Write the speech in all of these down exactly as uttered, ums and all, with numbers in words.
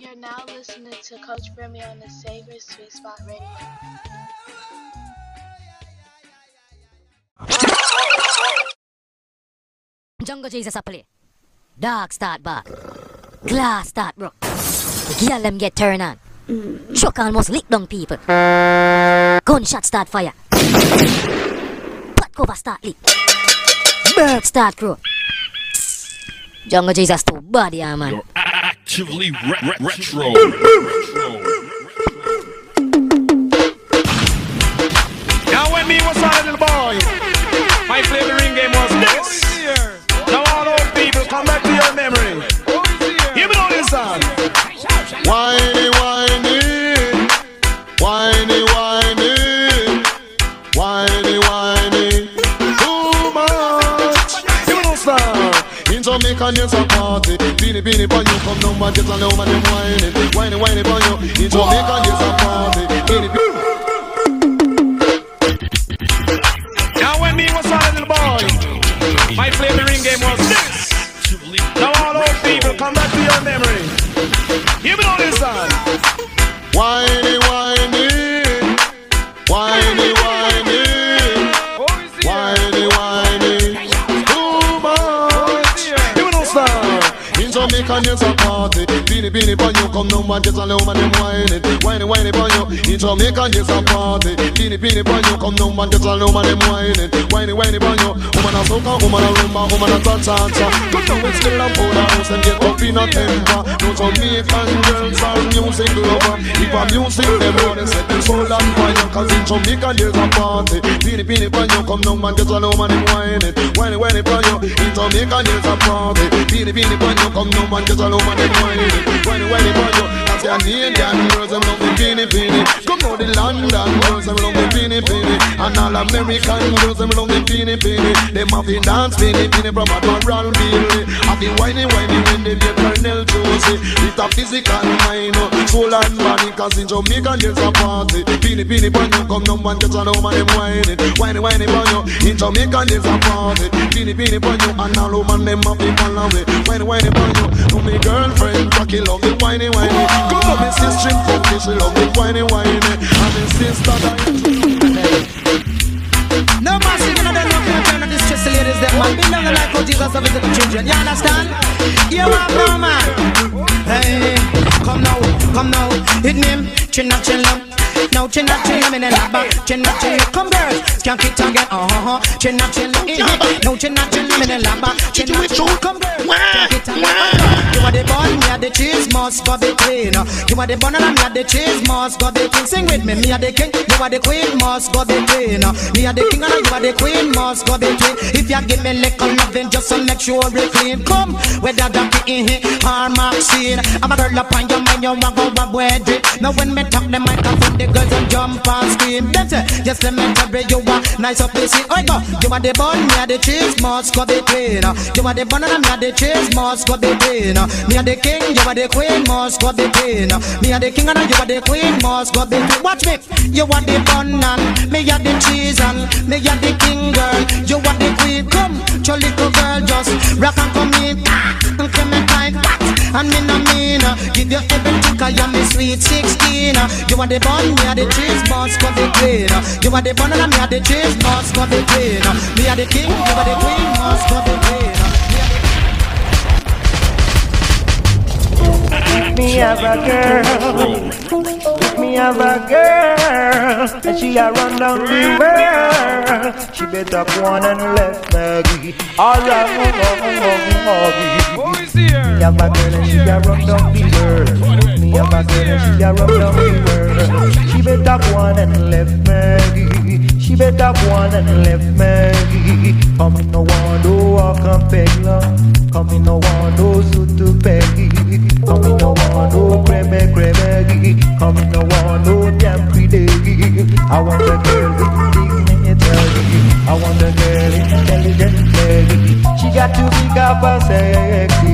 You're now listening to Coach Remy on the Savers Sweet Spot Radio. Jungle Jesus I play. Dog start back. Glass start broke. The girl them get turned on. Chuck almost lick down people. Gunshot start fire. Pot cover start leak. Bird start crow. Jungle Jesus too body, ah, man. Actively re- re- retro. Now when me was a little boy, my favorite ring game was this. Now all old people come back to your memory. Give me all this song. Whiny, whiny, whiny, whiny, whiny, whiny. Too much. Give me all this song. In Jamaica there's a party. Beanie, beanie, boy, you come down and get on over them whining. Whiny, whiny, boy, you. In Jamaica there's a party. Beanie, beanie. Now when me was a little boy, my favorite ring game was this. Now all old people come back to your memory. Give me all this song. Whiny, whiny, whiny, whiny, whiny, whiny. Too much. Give me all this song. In Jamaica there's a party. Beanie, beanie, boy, you come down and get all over them whining. Whiny, whiny, boy, you. In Jamaica there's a party. Beanie, beanie, boy, you come down and get all over them whining. Whiny, whiny, boy, you. Woman a soca, woman a rumba, woman a cha-cha-cha. It's still a poor house and get up in a temper. No Jamaican girls are music lover. If a music they know they set them soul on fire. Cause in Jamaica there's a party. Beanie, beanie, boy, you come down and get all over them whining. Whiny, whiny, boy, you. In Jamaica there's a party. Beanie, beanie, boy, you come down and get all over them whining. Whiny, whiny, boy, you. That's your Indian girls, them love the beanie, beanie. Come on the London girls, them love the beanie, beanie. And all American girls, them love the beanie, beanie. Them have the dance beanie, beanie from a Doral beanie. At the whiny, whiny, when they get Colonel Josie. It's a physical mind, soul and body. Cause in Jamaica there's a party. Beanie, beanie, boy, you come down and get on over them whining. Whiny, whiny, boy, you. In Jamaica there's a party. Beanie, beanie, boy, you. And all over them have the fall away. Whiny, whiny, boy, you. To my girlfriend, Jackie love it whiny, whiny. Come on, my sister, fuck me, she love it whiny, whiny. And my sister that... No mercy, none of them looking at trying to distress the ladies that man. Be down the life of Jesus of his little children, you understand? You are no man. Hey, come now, come now, hit him, chin up, chin up. Now chin up, chin up in the lab. Chin up, chin up, come girls, can't keep talking, uh-huh. Chin up, chin up, now chin up, chin up in the lab. Chin up, chin up, come girls, can't keep talking. You are the bun, me are the cheese, must go be clean. You are the bun and me are the cheese, must go be clean. Sing with me, me are the king, you are the queen, must go be clean. Me are the king and you are the queen, must go be clean. If you give me lick on loving, just to make sure we clean. Come, whether that be in here or Maxine. I'm a girl up on your mind, you want go back with it. Now when me talk, them might come from the girls and jump and scream. That's it, just let me tell you, you are nice up this. Oh go, you are the bun, me are the cheese, must go be clean. You are the bun and me are the cheese, must go be clean. Me are the king, you are the queen, must go be queen. Me are the king and you are the queen, must go be queen. Watch me, you are the bun and me are the cheese and me are the king girl, you are the queen. Come, your little girl, just rock and come in. And come in tight, and me no mean. Give you everything, cause you're me sweet sixteen. You are the bun, me are the cheese, must go be queen. You are the bun and me are the cheese, must go be queen. Me are the king, you are the queen, must go be queen. Pick me up a girl, pick me up a girl, and she a run down the world. She bet up one and left Maggie. All right, move on, move on, move on. Pick me up a girl and she a run down the world. Pick me up a girl and she a run down the world. She bet up one and left Maggie. She bet up one and left Maggie. Come in no one do walk and peg love. Come in no one do suit to peggy. Come in no one do creme creme. Come in no one do damn pretty. I want a girl with dignity. I want a girl intelligent lady. She got to be capa sexy.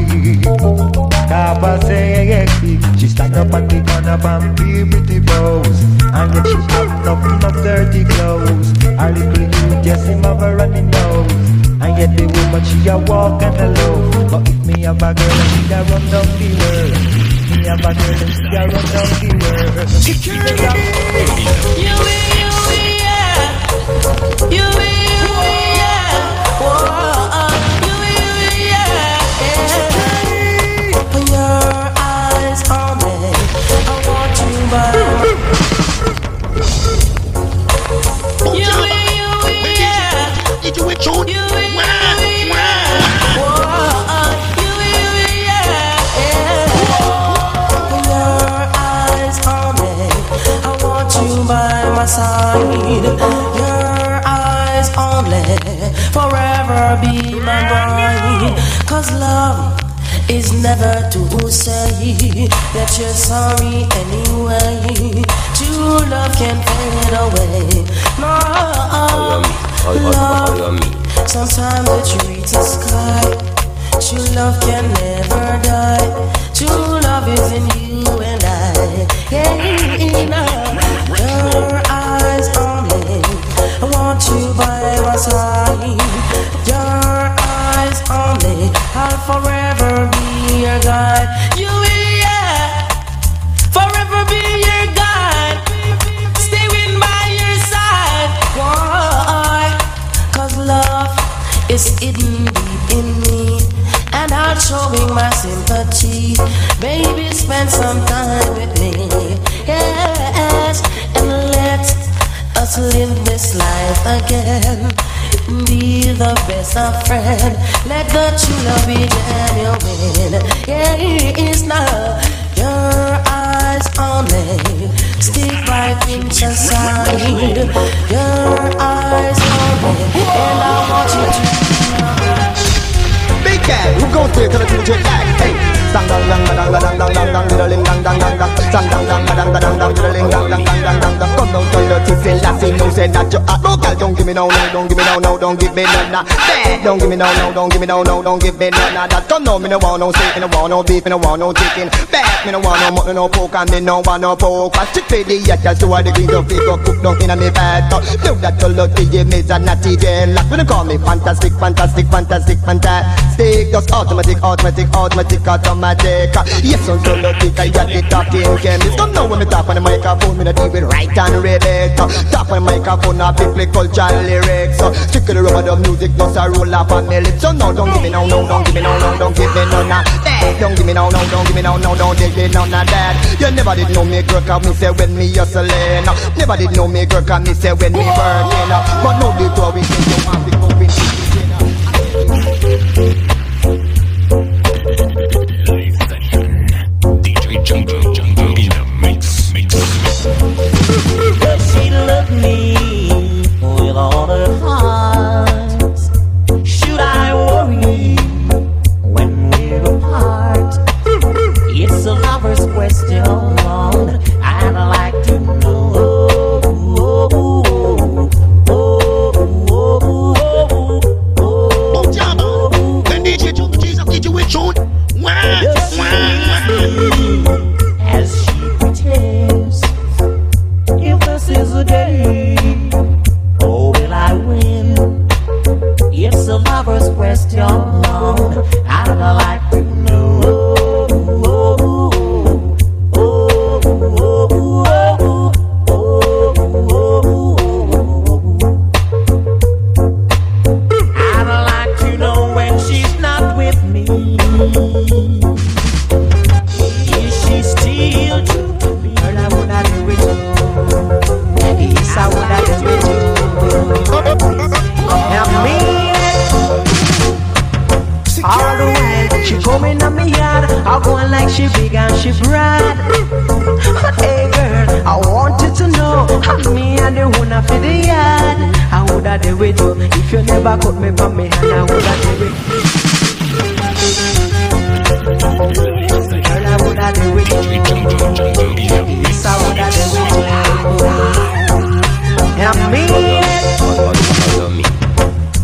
Capa sexy. She stand up at the corner and be pretty pose. And yet she have nothing but dirty clothes. Her little you just him have a running nose. And yet the woman she a walk and a loaf. But if me have a girl, she a run down the world. Me have You, you, yeah. Your eyes only forever be my bride, 'cause love is never to say that you're sorry anyway. True love can fade away. No, love, sometimes it reaches the sky. True love can never die. True love is in you and I. Yeah, in your eyes only I want you by my side. Your eyes only, I'll forever be your guide. You will, yeah, forever be your guide. Stay with by your side. Why? 'Cause love is hidden deep in me, and I'll show you my sympathy. Baby, spend some time with me. Yes, and let's us live this life again. Be the best of friend. Let the true love be genuine. Yeah, it's now. Your eyes only stick by pinch aside. Your eyes only, and I want you to. Big guy, who goes there to the future back? Hey. Dang dang dang dang dang dang dang dang diddling dang dang dang dang dang dang dang dang dang dang diddling dang dang dang dang dang. Come down to the T V, lassie, no say that you are no girl. Don't give me no no, don't give me no no, don't give me no no. Don't give me no no, don't give me no no, don't give me no no. That come down, me no want no steak, me no want no beef, me no want no chicken. Back, me no want no mutton, no pork, and me no want no pork. I stick to the yet, that's why the green stuff is cooked down inna me fat. Know that you love T J, me a natty girl. When you call me fantastic, fantastic, fantastic, fantastic, just automatic, automatic, automatic, automatic. Magic. Yes, I'm so lucky I got the top in chemist. Come now when me tap on the microphone, me not even right and ribbit. Tap on the microphone, I pick play culture lyrics. Stick to the rubber dub music, just a roll up on my lips. So no, don't give me no, no, don't give me no, no, don't give me no, no. Don't give me no, no, don't give me no, no, don't give me none of that. You never did know me girl, 'cause me say when me hustling. Never did know me girl, 'cause me say when me working. But no, the two we say you want to go in. Jungle, jungle in the mix, mix, mix. She looked me with all her eyes. Should I worry when we're apart? It's a lover's question, I'd like to know. As she pretends, if this is a day, oh, will I win? It's a lover's question, I'd like to know. I'd like to know when she's not with me. Coming on me yard, I going like she big and she bright. Hey girl, I want you to know, I'm me and the one for the yard. I woulda do it too, if you never cut me from me hand, I woulda do it. Girl, I woulda do it too. Yes, I woulda do it too. I'm me.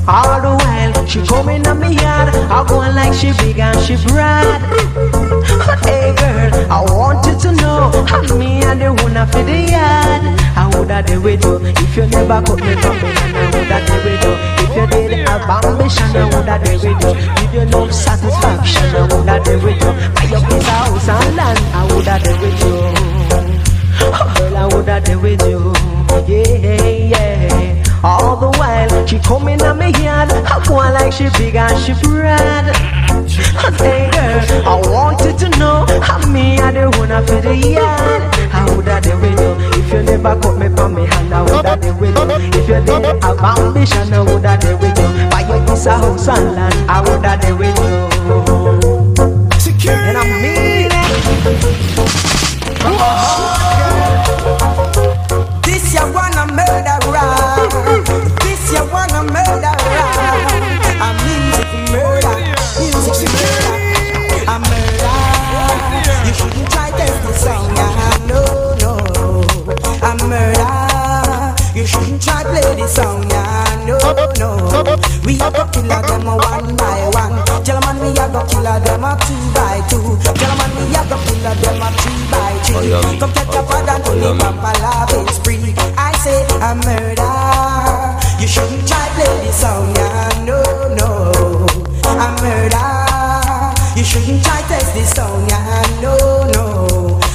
All the while, she coming on me yard, I going like she big and she bright. Hey girl, I want you to know, I'm me and the one for the yard. I woulda do it too, if you never cut me from me hand, I woulda do it too. If you did have ambition, I woulda do it too. If you love satisfaction, I woulda do it too. Buy your place, house and land, I woulda Come in on me yard, I go like she big and she broad. Hey girl, I want you to know how me I the one up in the yard. I would have the window. If you never caught me from me hand, I would have the window. If you never have ambition, I would have the window. Buy your piece of house and land, I would have the window. Security. And I mean it. Oh, this you wanna murder. This you wanna murder. I'm music murder. Music murder. I'm murder. You shouldn't try test the song. No, no. I'm murder. You shouldn't try play this song. No, no. We are gonna kill them one by one. Gentlemen, we are gonna kill them two by two. Gentlemen, we are gonna kill them three by three. Come get your father, don't leave him alive. It's free. I say I'm murder. You shouldn't try play this song, yeah, no, no. I'm murder. You shouldn't try test this song, yeah, no, no.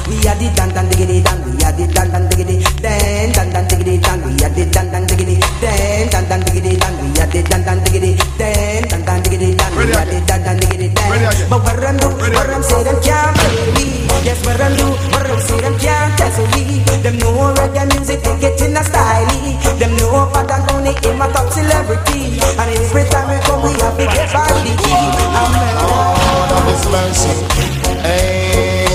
We are the dan dan diggity dan, we are the dan dan diggity dan, dan dan diggity dan, we are the dan dan diggity dan, dan dan diggity dan, we are the dan dan diggity dan, dan dan diggity dan, we are the dan dan diggity dan. But what I'm do, what I'm say, them can't play me. Yes, what I'm do, what I'm say, them can't test me. Them know reggae music, they get in a style. Them know for that. I'm a top celebrity, and every time we come, we have to get by the key. I'm murder. Hey.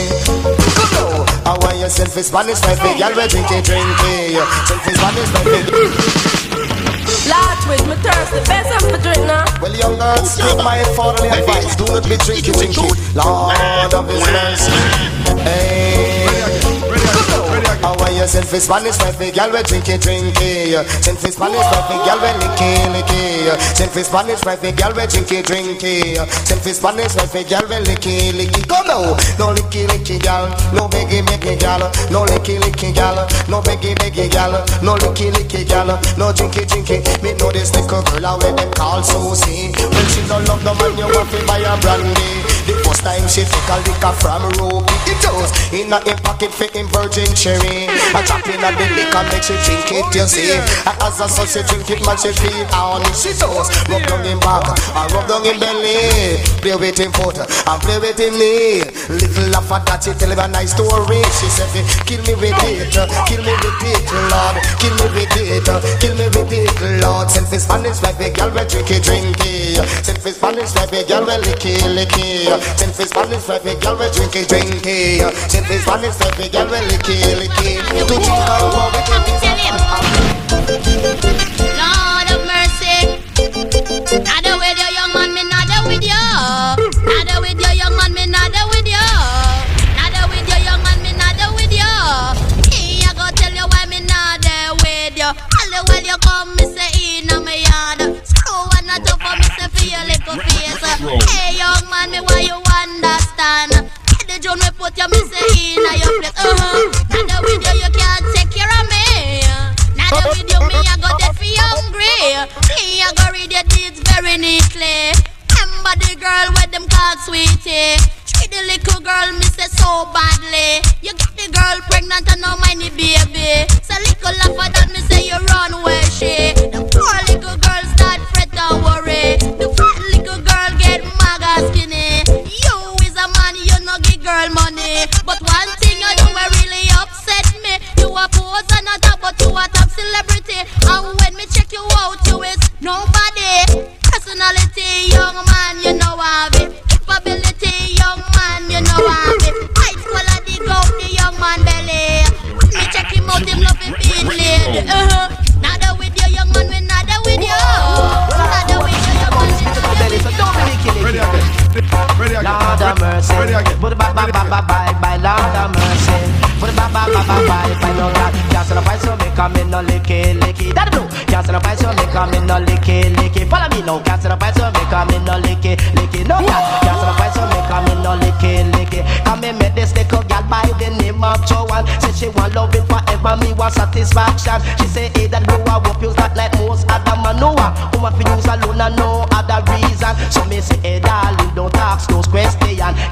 I want your selfie Spanish, my big y'all, we're drinking, drinking. Selfie Spanish, my big. Large with my thirst, the best of the drink now. Well, young girls, take my fatherly advice. Do not be drinking, drinking. Lord of His mercy. Hey. I want you send for Spanish, my big girl, we're drinking, drinking. Send for Spanish, my big girl, we're licking, licking. Send for Spanish, my big girl, we're drinking, drinking. Send for Spanish, my big girl, we're licking, licking. Go no, no licking, licking, girl. No begging, begging, girl. No licking, licking, girl. No begging, begging, girl. No licking, licking, girl. No drinking, drinking. Me know this little girl, I wear them call Susie. When she don't love the man, you want to buy a brandy. The first time she took a liquor from Ruby, it goes in a pocket for in virgin cherry. A chop in a the liquor make she drink it, you see. And as a son she drink it, man she feel on it. She does rub down in back, I rub down in belly. Play with him foot, and play with him knee. Little laugh at that, she tell him a nice story. She said, kill me with it, kill me with it, Lord. Kill me with it, kill me with it, Lord. Send for Spanish like a girl, we drink it, drink it. Send for Spanish like a girl, we lick it, lick it. Send for Spanish for big girl, we drink it, drink it. Send for Spanish for big girl, we lick it, lick it. We drink our water, we drink it. Lord of mercy. Nada with your young man, me nada with you. Nada with your young man, me nada with you. Nada with your young man, me nada with you. I go tell you why me nada with you. All the while you come, me say in my yard. Screw one not up for me, say for your little face. Hey young man, me why you understand? The John we put your missing in your place. Uh-huh. Nada with you, you can't take care of me. Nada with you, me I got that for hungry. Me I go read your deeds very neatly. Remember the girl with them called sweetie. Treat the little girl, me say so badly. You get the girl pregnant and no money baby. So little laugh at that, me say you run away she. The poor little girl start fret and worry. The fat little girl get mad and skinny. You is a man, you no give girl money. But one thing you do will really upset me. You a pose and a dab, but you a top celebrity. And when me check you out, you is nobody. Personality, young man, you know I have it. Capability, young man, you know I have it. I swallow the goat, the young man belly. When me check him out, him love him being lady. Uh-huh. Nada with you, young man, we nada with you. Nada with you, young man, we nada with you. So don't be killing me. Lord have mercy. Put it back, back, back, back, back, back, Lord have mercy. Put it back, back, back, back, back, back, Lord have mercy. Can't sell a price, so me come in, no licky, licky. That do. Can't sell a price, so me come in, no licky, licky. Follow me now. Can't sell a price, so me come in, no licky, licky. No can't. Can't sell a price, so me come in, no licky, licky. Come in, make this little girl by the name of Joanne. Say she want love it forever, me want satisfaction. She say, hey, that do I hope you not like most other man. No one who want to use alone and no other. other reason. So me say, hey darling, don't ask those questions,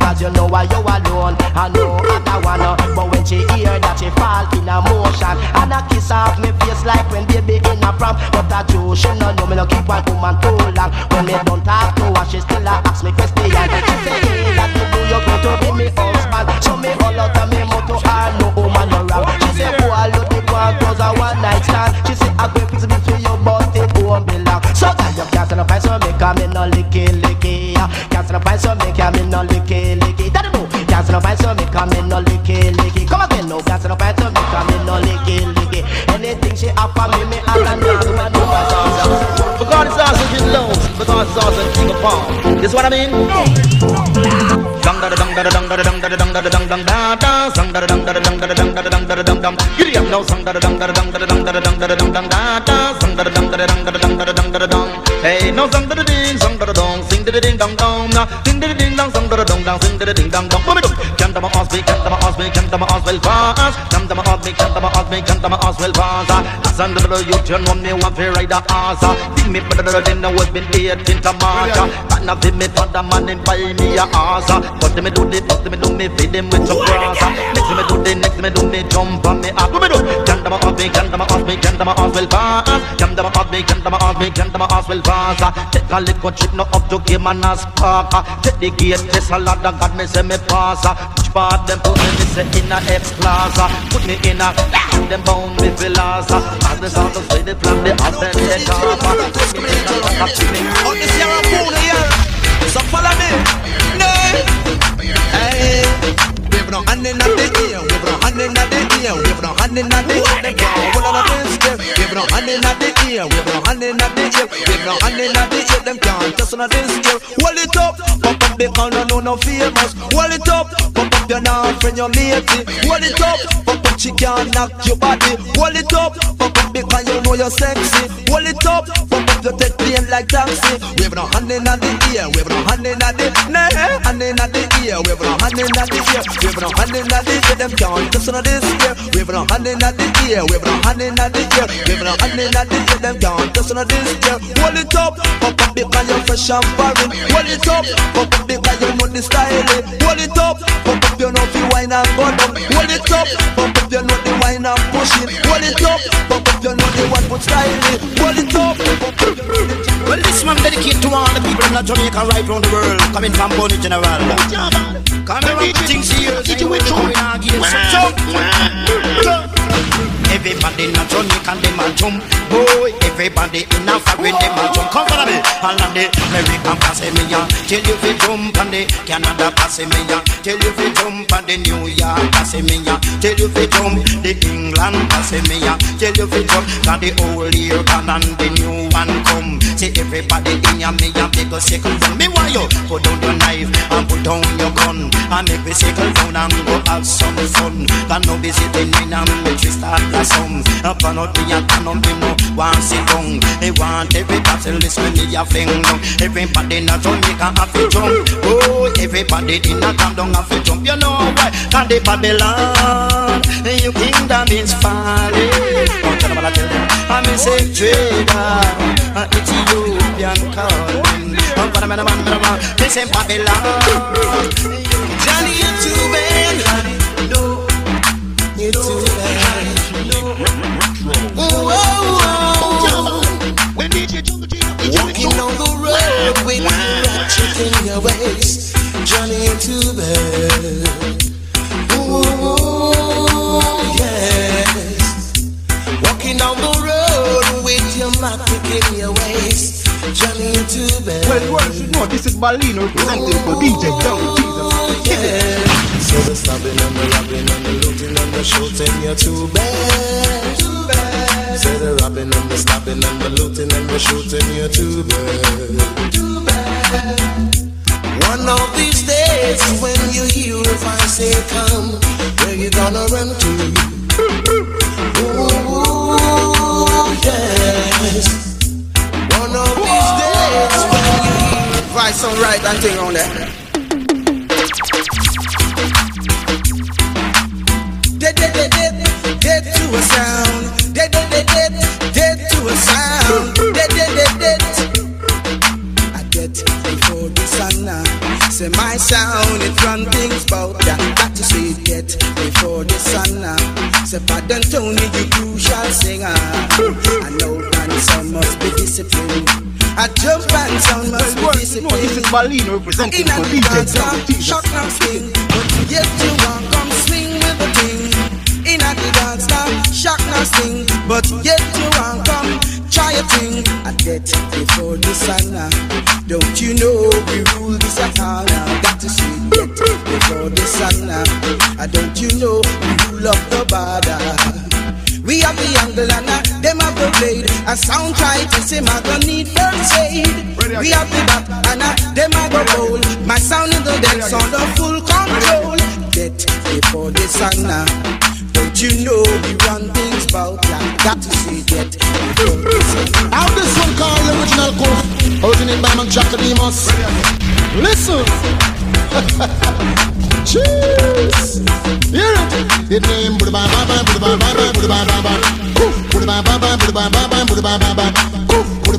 cause you know why you alone and no other one. But when she hear that, she fall in emotion, and I kiss off me face like when baby in a prom. But I do, she no know me no keep one woman too long. When me don't talk to her, she still a ask me questions. She say, hey, that you do, you go to be me husband. So me all out of me motto, I no woman no ram. She say, oh, I love the one, cause I one night stand. She say, I go fix me to you, but it won't be long. So that you can't stand up, I so make a me no licky licky. Can't stand up, I so make a me no licky licky. That you do. Can't stand up, I so make a me no licky licky. Come again, no. Can't stand up, I so make a me no licky licky. Anything she offer me, me I can do. But God is awesome, King Lowe. But God is awesome, King of Paul. This is what I mean. Dang da da dang da da dang da da dang da da dang da da dang dang da da. Sang da da dang da da dang da da dang da da dang da da dang dang. Giddy up now, sang da da dang da da dang da da dang da da dang da da dang dang da da. Sang da da dang da da dang da da dang da da dang da da dang. Hey, now sang da da ding, sang da da dong, sing da da ding dong dong, sing da da ding dong, sang da da dong dong, sing da da ding dong dong. Come on, chant them all, speak, chant them all, speak, chant them all, well fast. Chant them all, speak, chant them all, speak, chant them all, well fast. Son of the youth, you know me, one fair ride a ass. Think me for the dinner was been eight in the march. And I feel me for the man and buy me a ass. But me do the, but me do me, feed them with some grass. Next me do the, next me do me, jump on me up. Jump them off me, jump them off me, jump them off well fast. Jump them off me, jump them off me, jump them off well fast. Take a little trip now up to give man a spark. Take the gate, this a lot of God me say me pass. Which part them put me, me say in a X-class. Put me in a, them bound me for last. As the sound of the plan, the husband take off. On the Sierra Pool here, so follow me. No, hey, we've no hand in the ear, we've no hand in the ear, we've no hand in the ear. We've no hand in the ear, we've no hand in the ear, we've no hand in the ear. Them can't just on this ear. Hold it up, pop up the corner, no no famous. Hold it up, pop up your knife and your lady. Hold it up, pop up she can't knock your body. Hold it up, pop up because you know you're sexy. Hold it up, pop up your take plane like taxi. We've no hand in the ear, we've no hand in the ear, hand in the ear, we've no hand in the ear, we've no hand in the ear. Them can't just on this ear. We've no hand in the ear, we've no hand in the ear. Give no hand in a digit, them can't just on this girl. Hold it up, pop up because you're fresh and foreign. Hold it up, pop up because you know the style. Hold it up, pop up you know the wine and bottom. Hold it up, pop up you know the wine and pushing. Hold it up, pop up you know the one foot style. Hold it up. Well, this man dedicated to all the people in Jamaica right round the world, coming from Bonny General. Come around things here, did you win through in our games? Everybody in a Jamaica, they man jump. Boy, everybody in a foreign, they man jump. Come follow me, all of the American pass me ya, till you fi jump and the Canada pass me ya, till you fi jump and the New York pass me ya, till you fi jump the England pass me ya, till you fi jump that the old year can and the new one come. See everybody in ya, me ya take a second round. Me why you put down your knife and put down your gun and make me second round and go have some fun. Can no be sitting in and me twist at the some up on out me and turn on me no one sit down. They want every battle list when they a fling down. Everybody in a Jamaica have to jump. Oh, everybody in a town down have to jump. You know why? Cause the Babylon, your kingdom is falling. Don't tell them what I tell them. I'm a slave trader, an Ethiopian calling. Don't tell them what I'm doing. This is Babylon. Johnny, you're too bad. No, you're too bad. Walking on the road with ratchet in your waist, Johnny ain't too bad. Ooh, yes. Walking on the road with your mouth in your waist, Johnny ain't too bad. Well, world should know this is Balino representing for D J Down Jesus. Yes. So the stabbing and the robbing and the looting and the shooting, you're too bad. Too bad. Say the robbing and the snapping and the looting and the shooting, you're too bad. Too bad. One of these days when you hear if I say come, where you gonna run to? Ooh, yes. One of these days when you hear if I sound right that thing on there. Dead, dead, dead, dead, dead to a sound. Dead, dead, dead, dead to a sound. Dead, dead, dead, dead. I about that attitude yet before the sun. So pardon Tony, the crucial singer. I know grandson must be disciplined. I jump grandson must be disciplined. No, this is Balino representing for D J. Shot now swing, but yet you won't come swing with the thing. In a dance now, shock now sing, but yet you won't come try a thing. I dead before the sun. Don't you know we rule this town now? Got to see it before the sun now. Don't you know we rule up the border? We have the angle and uh, them have the blade. A sound try to say my gun need first aid. We have the bat and uh, them have the roll. My sound in the dance on the full control. Death before the sun now. Don't you know we run things about that? Got to see that. How this one called the original course, originated by Monk Jacodimus. Listen. Cheers. Hear it. It name Buddha Baba Buddha Baba Buddha Baba. Poof. Buddha Baba Buddha Baba Buddha Baba. Poof. Buddha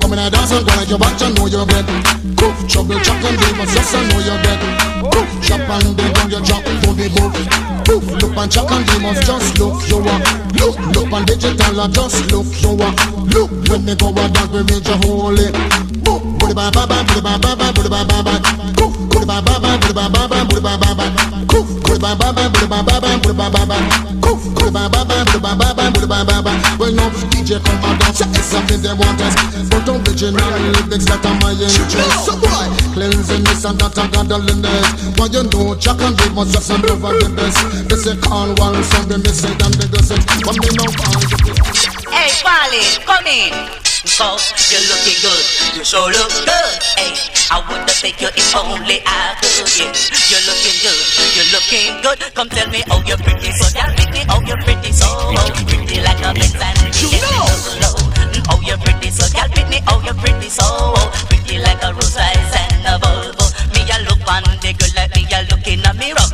Come in a dance and go like you want to know you're dead. Poof. Trouble chop and give us yes and know you're dead. Poof. Chop and they don't you drop don't be move. Poof. Look and chop and give us just look you want. Look, look on digital and just look you want. Look, when they go a dog we reach a holy. Poof. Buddha Baba Buddha Baba Buddha Baba. Poof. Buddha Baba Buddha Baba Buddha Baba. Poof. Buddha Baba Buddha Baba Buddha Baba. Buddha Baba, Buddha Baba, Buddha Baba. Well, no D J come and dance, it's something they want us. But original lyrics that are my interest. So why? Cleansing this and that I got the limits. But you know, Jack and Dave must just and over the best. They say call one, some they miss it and they doesn't. But me no call you. Hey, Wally, come in. Cause you're looking good, you sure look good. Hey, I would have picked you if only I could. Yeah, you're looking good, you're looking good. Come tell me how you're pretty, so tell me how you're pretty, so pretty like a vixen. You know, oh you're pretty, so tell me how you're pretty, so pretty like a rose eyes and a Volvo. Me I look on the girl like me I look in a mirror.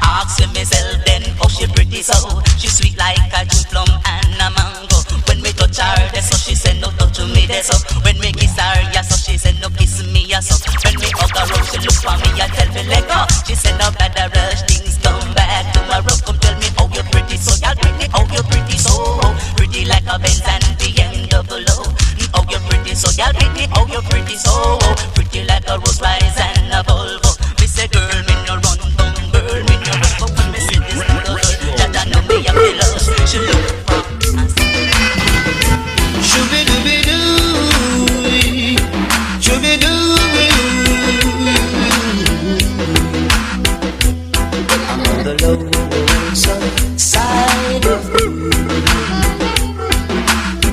Ask myself then how she pretty so. She sweet like a June plum and a mango. When me touch her, that's so she said no touch to me, that's so. When me kiss her, yeah, so she said no kiss me, yeah, so. When me hug her up, she look for me, I tell me let go. She said no bother rush, things come back tomorrow. Come tell me how you're pretty, so y'all pretty, how you're pretty, so pretty like a Benz and B M W. How you're pretty, so y'all pretty, how you're pretty, so pretty like a Rolls Royce and a Volvo. Me say girl, me no run down, girl, me no run down. When me see this girl, that I know me a lost. She look.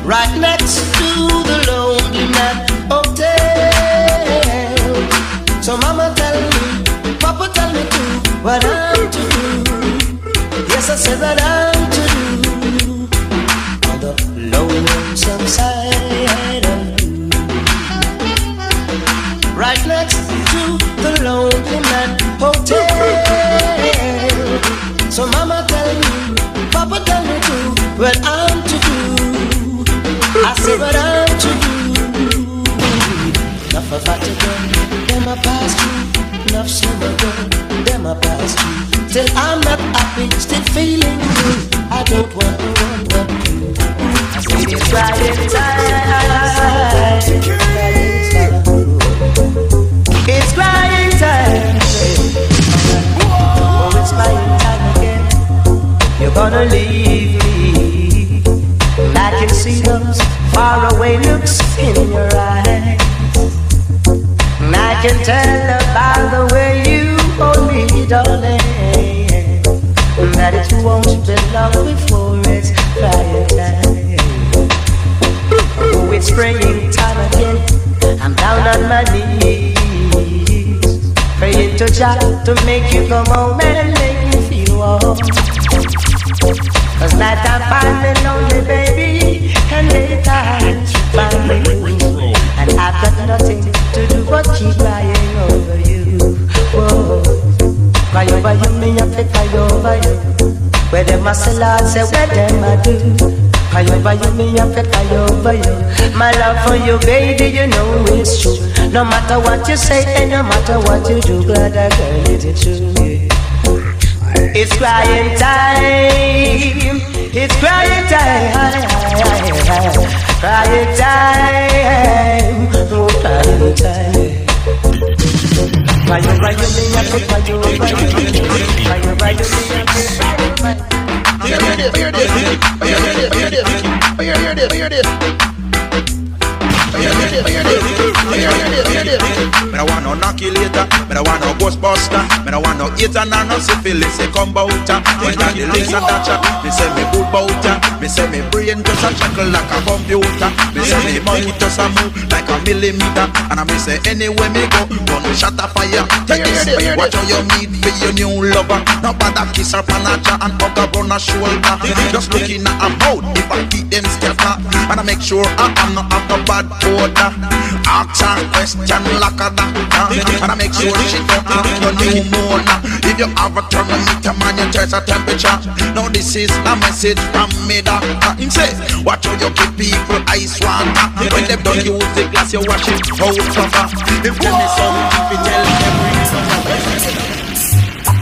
Right next to the Lonely Man Hotel. So mama tell me, papa tell me too, what I'm to do. Yes, I said what I'm to do. On the lonesome side of you. Right next to the Lonely Man Hotel. So mama tell me, papa tell me too, what I'm to do. I say what I'm to do. Enough of that again, them I pass through. Enough slow again, them I pass through. Still I'm not happy, still feeling good. I don't want to run, run, run. I see it's right inside. It's crying time. Oh, it's crying time again. You're gonna leave me. I can see those faraway looks in your eyes. And I can tell by the way you hold me, darling, that it won't be long before it's crying time. Oh, it's praying time again. I'm down on my knees, praying to Jah to make you come home and make me feel warm. 'Cause night I find me lonely, baby, and late I find me lonely. And I've got nothing to do but keep crying over you. Whoa. Cry over you, me, I feel cry over you. Where them them a sell out, say what them a do. Cry over you, me have to cry over you. My love for you, baby, you know it's true. No matter what you say and no matter what you do, glad that girl is it true. It's crying time. It's crying time. Crying time. Oh, crying time. Cry over you, me have to cry over you. Cry over you, me have to cry over you. Are you ready? Are you ready? Are you ready? Are you ready? Are you ready? Are you ready? Are you ready? Are you ready? Are you ready? Me no want no inoculator, me no want no ghostbuster, me no want no eater and no syphilis. Say come bouta, when that the links and that chat, me say me boot bouta, me say me brain just a chuckle like a computer, me say me money just a move like a millimeter, and I me say anywhere me go, gonna shut a fire. Take this, watch how you need for your new lover. No bother kiss her panacha and hug her on her shoulder. Just looking at her mouth, if I keep them scatter, and I make sure I'm not after bad order. Ask her question like a doctor, and I make sure she don't have no new motor. If you have a thermometer, man, you check her temperature. Now this is a message from me, doctor. Him say, watch how you give people ice water. When they don't use the glass, you wash it out proper. If you miss something, if you tell them.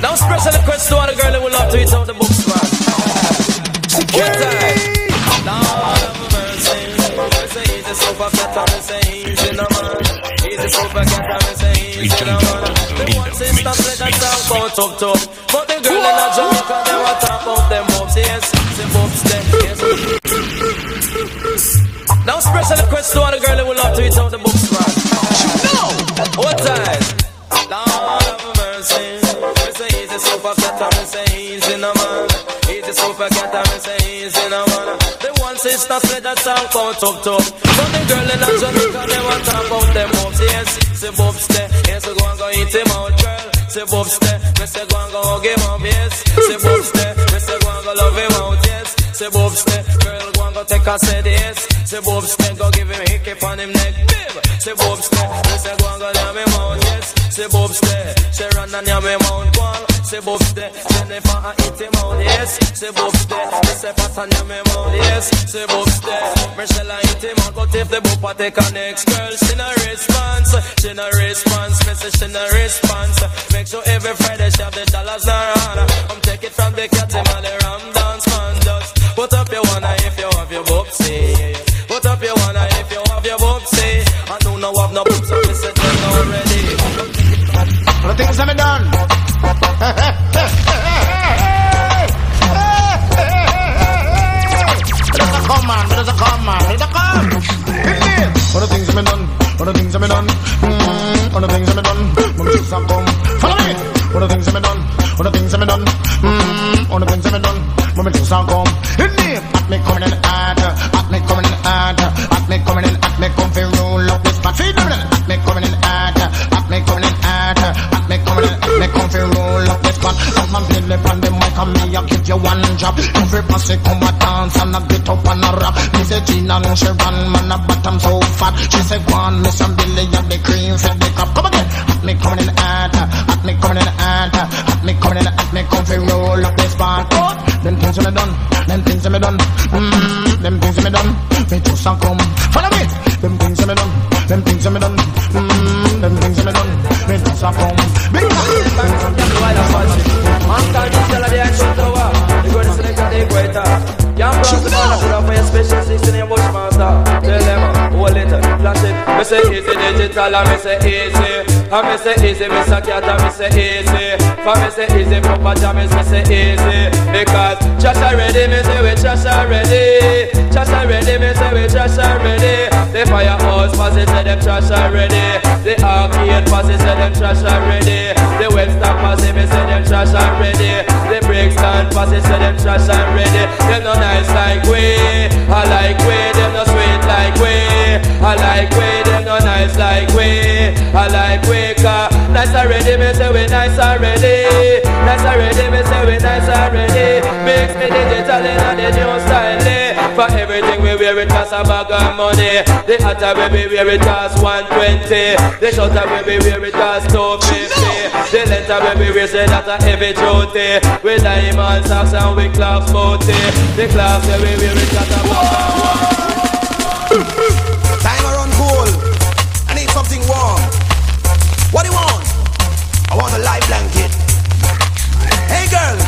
Now special request to all the girl that will love to eat out the books, man. One time. Lord have mercy. We say he's a super cat, we say he's in a man. He's a super cat, we say he's in a man. The one sister play that song called Top Top. But the girl in a Jamaica, they were top of them bobs, yes. Them bobs, them, yes. Now special request to all the girl that will love to eat out the books, man. No! One time. Lord have mercy. He's a super cat, I say he's in a man. He's a super cat, I say he's in a man. The one sister said that song called Top Top. But the girl in a Jamaica, they want to talk about them bobs. Yes, say bobs there. Yes, go and go eat him out, girl. Say bobs there. We say go and go hug him up, yes. Say bobs there. We say go and go love him out, yes. Say bobs there. Girl, go and go take a set, yes. Say bobs there. Go give him a hickey on him neck, babe. Say bobs there. We say go and go love him out, yes. Say bobs there. Say run and yam him out, go. Say bobs there, say never I eat him out, yes. Say bobs there, say pattern your me mouth, yes. Say bobs there, Michelle I eat him out. Go take the boop and take a next girl. She no response, she no response. Me say she no response. Make sure every Friday she have the dollars in her hand. I'm take it from the cat him and the ram dance man. Just put up your wanna if you have your bobsy. Put up your wanna if you have your bobsy. I do not have no bobs, I said them already. The things that me done. Hey, hey, hey, hey, hey, come on, let us come on, let us come. All the things I've done, all the things I've done, all the things I've done, all the things I've done. Follow me. All the things I've done, all the things I've done, all the things I've done, all the things I've done. In me, at me coming in hard, at me coming in hard, at me coming in, at me come for roll up this party. At me coming in hard, at me coming in hard, at me coming in, at me come for roll. I'm a belly on the mic and me I give you one drop. Every pussy come a dance and I get up and I rap. Me say Gina no she run, man a bottom so fat. She say go on, miss and Billy and the cream said the cup. Come again, at me coming in at, at me coming in at, at me coming in at me come fi roll up this bar. Them things me done, them things me done, mmm, them things me done. Me just a come, follow me. Them things me done, them things me done, mmm, them things me done. Me just a come, big man. After this girl they ain't shut over. They go to select and they go it up. Young bros, the man that should have for your special sixteen year bushmaster. Tell them, hold it, plant it. Me say easy digital and me say easy. And me say easy, me say cat and me say easy. For me say easy, proper jammies me say easy. Because trash already, me say we trash already. Trash already, me say we trash already. The firehouse passes say them trash already. The arcade passes say them trash already. The webstack passes me say them trash already. Ready. The breaks and passes to them trash and ready. Them no nice like we, I like we. Them no sweet like we, I like we. Them no nice like we, I like we. Cause nice already, me say we nice already. Nice already, me say we nice already. Mix me digital in a the new style. For everything we wear wear it as a bag of money. The hotter we wear it as one twenty. The shorter we wear it as two fifty. The letter we wear it as a heavy duty. With diamond socks and with clocks booty. The clocks we wear it as a bag of money. Time around cool. I need something warm. What do you want? I want a light blanket. Hey girls.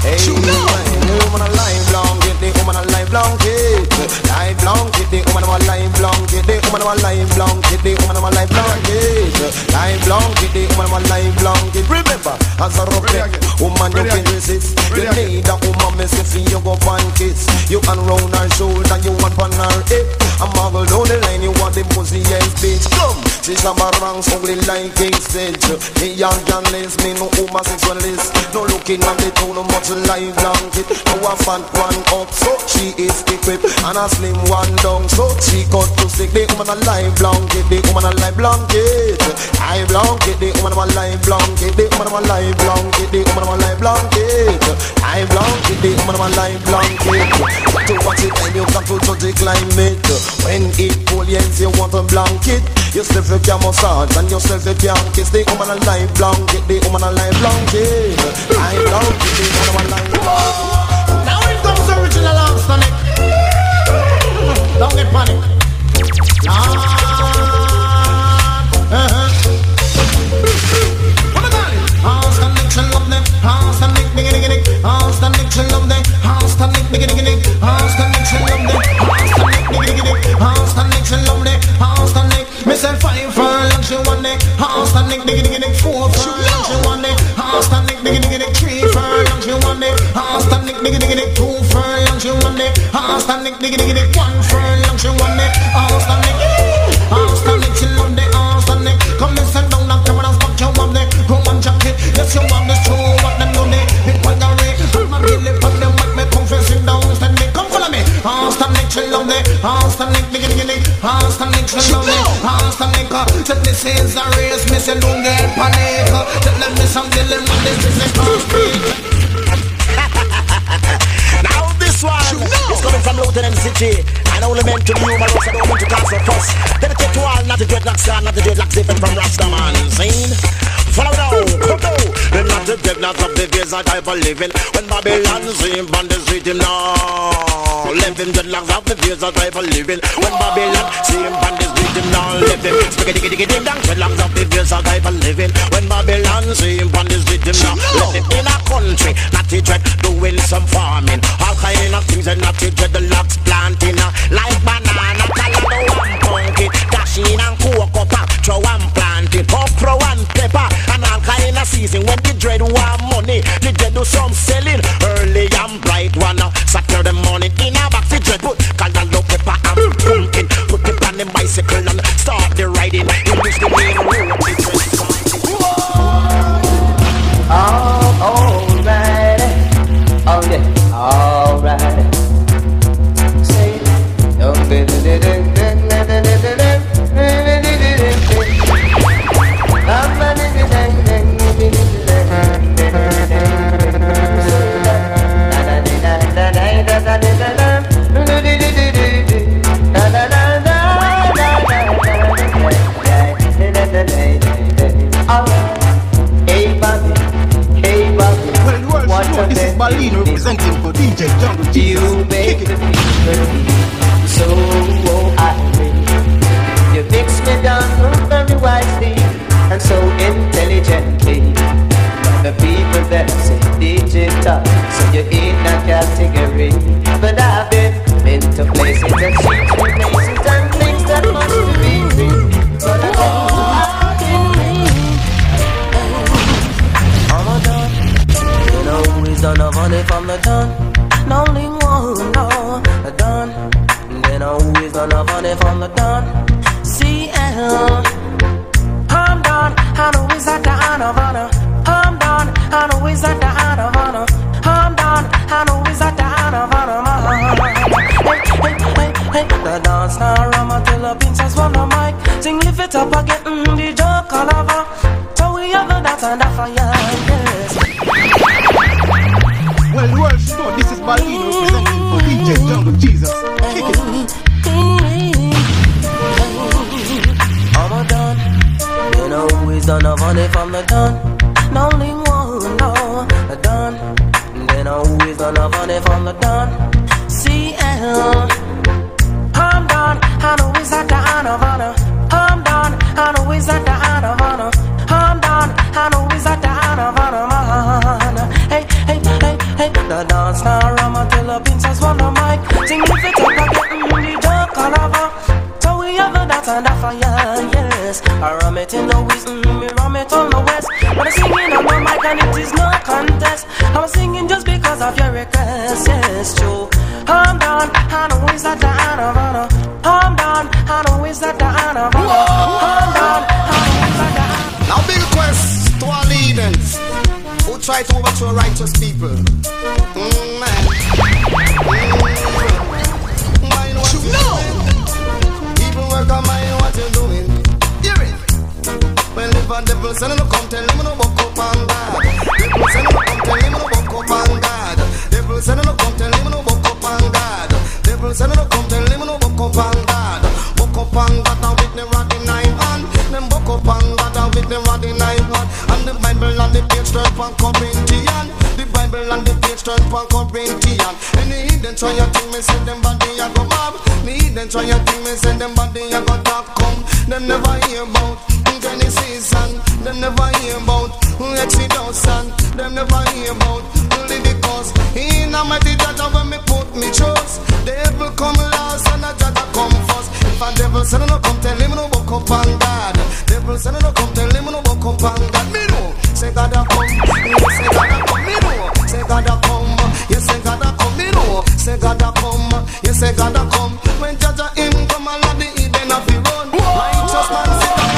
Hey, woman a light blanket, the woman a light blanket. Light blanket, the woman a light blanket, the woman a light blanket, the woman a light blanket. Light blanket, the woman a light blanket. Remember, as a rocket, woman you can resist. You need a woman missing, you go pan kiss. You unround her shoulder, you want pan her hip. A marvel down the line, you want the pussy and bitch. Come, she's a barang's only like instead. Me young journalist, me no woman sexualist. No looking at the two, no much. Live blanket, our fat one up, so she is equipped, and a slim one down, so she got to sick. The woman a live blanket, the woman a live blanket, live blanket, the woman a live blanket, the woman a live blanket, the woman a live blanket, live blanket, the woman a live blanket. To watch it and you come to judge the climate. When it cool, yes, you want a blanket. Yourself you can massage and yourself you can kiss. The woman a live blanket, the woman a live blanket, live blanket, the woman a now it comes original on Sonic. Don't get panic. Nah. Uh-huh. What about it? All Sonic shall love them. All Sonic, diggity, diggity. All Sonic shall love them. All Sonic, diggity, diggity. All Sonic shall love them. All Sonic, diggity, diggity. All Sonic shall love them. All Sonic. Missile five for lunch in one day. All Sonic, diggity, diggity. Four for lunch in one day. All Sonic, diggity, diggity. Three for lunch in one day. All Sonic, diggity, diggity. Two for lunch in one day. All Sonic, diggity, diggity. One for lunch in one day. All Sonic, all Sonic, she love them. All Sonic, come and sit down and come and stop your mom there. Go and jack it. Yes, your mom is true. What them do they? It was a ray. I'm a really put them with me. Come for sit down. Stand me. Come follow me. All Sonic, she love them. All Sonic, diggity, diggity. All Sonic, she love them. All Sonic, said this is a race. Me say don't get panic. Tell them this I'm dealing with this. This is now this one you know. Is coming from Loughton M C G. I only meant to be humorous. I don't want to cause a fuss. Dedicate to all, not the dreadlocks, not the dreadlocks different from Rastaman. Zane, follow now, come now. They're not the dreadlocks of the days that I believe in. When Babylon's in bondage with him now. Left him the locks of the days that I believe in. When Babylon, see him bandits beat him now. Left him, spickety-kitty-kitty-ding down. The locks of the days that I believe in. When Babylon, see him bandits beat him now. Left him in a country, not to dread, doing some farming. All kind of things and not to dread, the locks planting. Like banana, color, one punky. Dashing and cocoa pop, throw and planting. Okra and pepper, and all kind of season. When the dread want money, the dread do some selling. Early and bright one, Saturday morning in a back to dread, put callaloo, pepper and pumpkin. Put the pan in bicycle and start the riding. You use the main road to dress. All, all right. Oh yeah, all right. Say, no, do do do do do do do do do do do do. This is Baleen representing for D J Jungle G. You make the people so angry. You mix me down very wisely and so intelligently. The people that say D J talk, so you're in a category. But I've been into places that seem to places and things that must be real. But I don't know how to be. You know he's done a funny from the done. And only one, no, the done. And then always done a funny from the done. C L, I'm done. I know he's at the honor of honor. I'm done, I know he's at the honor of honor. I'm done, I know he's at the honor of honor. Hey, hey, hey, hey. The dance now, Rama till the princess from the mic. Sing, lift it up again, mm, the joke all over. So we have that and that fire, yes. Well, well, sure, this is Baleen representing for D J Jungle Jesus. Kick it. Money from the Don, and only one, no, the Don. And then I always gonna money from the Don, C L. I'm Don, I know it's at the hand of honor. I'm Don, I know it's at the hand of honor. I'm Don, I know it's at the hand of honor. Hey, hey, hey, hey, the Don star, I'm a till the princess one of my thing. If it's up, I'm getting the joke all over. So we have that and that for you, yes. I ram it in the whistle. On the west, but I'm singing on the mic and it is no contest. I'm singing just because of your request, yes, true. I'm down, I know it's at the hand of honor. I'm down, I know it's at the hand of honor. I'm down, I know it's at the hand of honor. Now big request to our leaders who try to overthrow righteous people. Mm, man. Mm. Mind what you know. People work on mind what you're doing. Hear it. When live on devil, send no come tell him no buck up and God. Devil send no come tell him no buck up and God. Devil send no come tell him no buck up and God. Devil send no come tell him no buck up and God. Buck up and God and with them ratty nine on. Them buck up and God and with them ratty nine on. And the Bible and the page turn from Corinthian. The Bible and the page turn from Corinthian. And the hidden try your thing, me send them body I go mob. The hidden try your thing, me send them body I go talk come. Them never hear about any season, them never hear about who Exodus and them never hear about who Leviticus. In a mighty judge when me put me chose, devil come last and a judge come first. If a devil said no come tell him no buck up and God. Devil said no come tell him no buck up and God. Me know, say God a come, yes say God a come. Me know, say God a come, yes say God a come. Me know, say God a come, yes say God a come. When judge him come and let the hidden of the run, righteous man say God a come.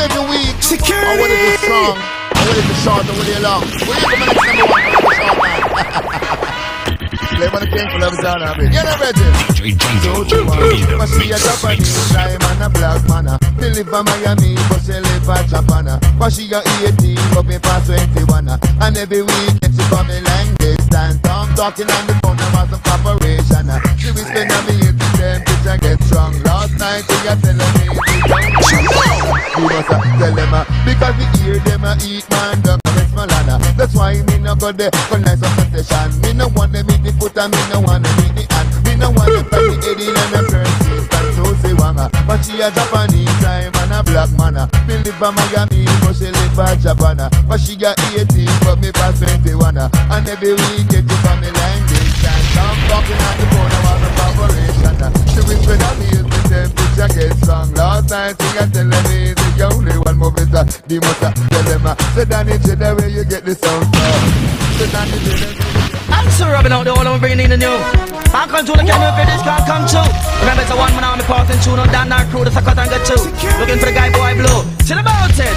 Every week, security. I wanted the song, I wanted the short, I wanted the long. We have the next number one for the short man. Play on the king for love is all I bring. Get up, Reggie. Don't you want to see a Japanese diamond, a black man? They live in Miami, but they live in Japan. But she got eighteen, but me past twenty-one. And every weekend she call me like this. And I'm talking on the phone about some corporation. She be spending on me eighty, then bitch I get strong. Last night she got telling me she don't. We must uh, tell them uh, because we hear them uh, eat man duck and small and uh, that's why me no go there for nice obsession. Me no want them eat the foot and me no want them eat the hand. Me no want them from the Eddie and the first sister Susie Wanga. But she a Japanese time and a black man. Me live in Miami but she live in Japan. But she got eighteen but me past twenty-one. And every week get to family like this. And I'm talking on the phone about the corporation. She whisper that me is the temperature get strong. Last night she got telling me the only one movie star, the most uh, tell them uh, so Danny Cheddar where you get the sound from. So Danny Cheddar. I'm still rubbing out the old, I'm bringing in the new. I can't do the camera for this, can't come true. Remember it's a one man on the parts and tune on down our crew, that's a cut and get two. Looking for the guy boy blue, chill about it.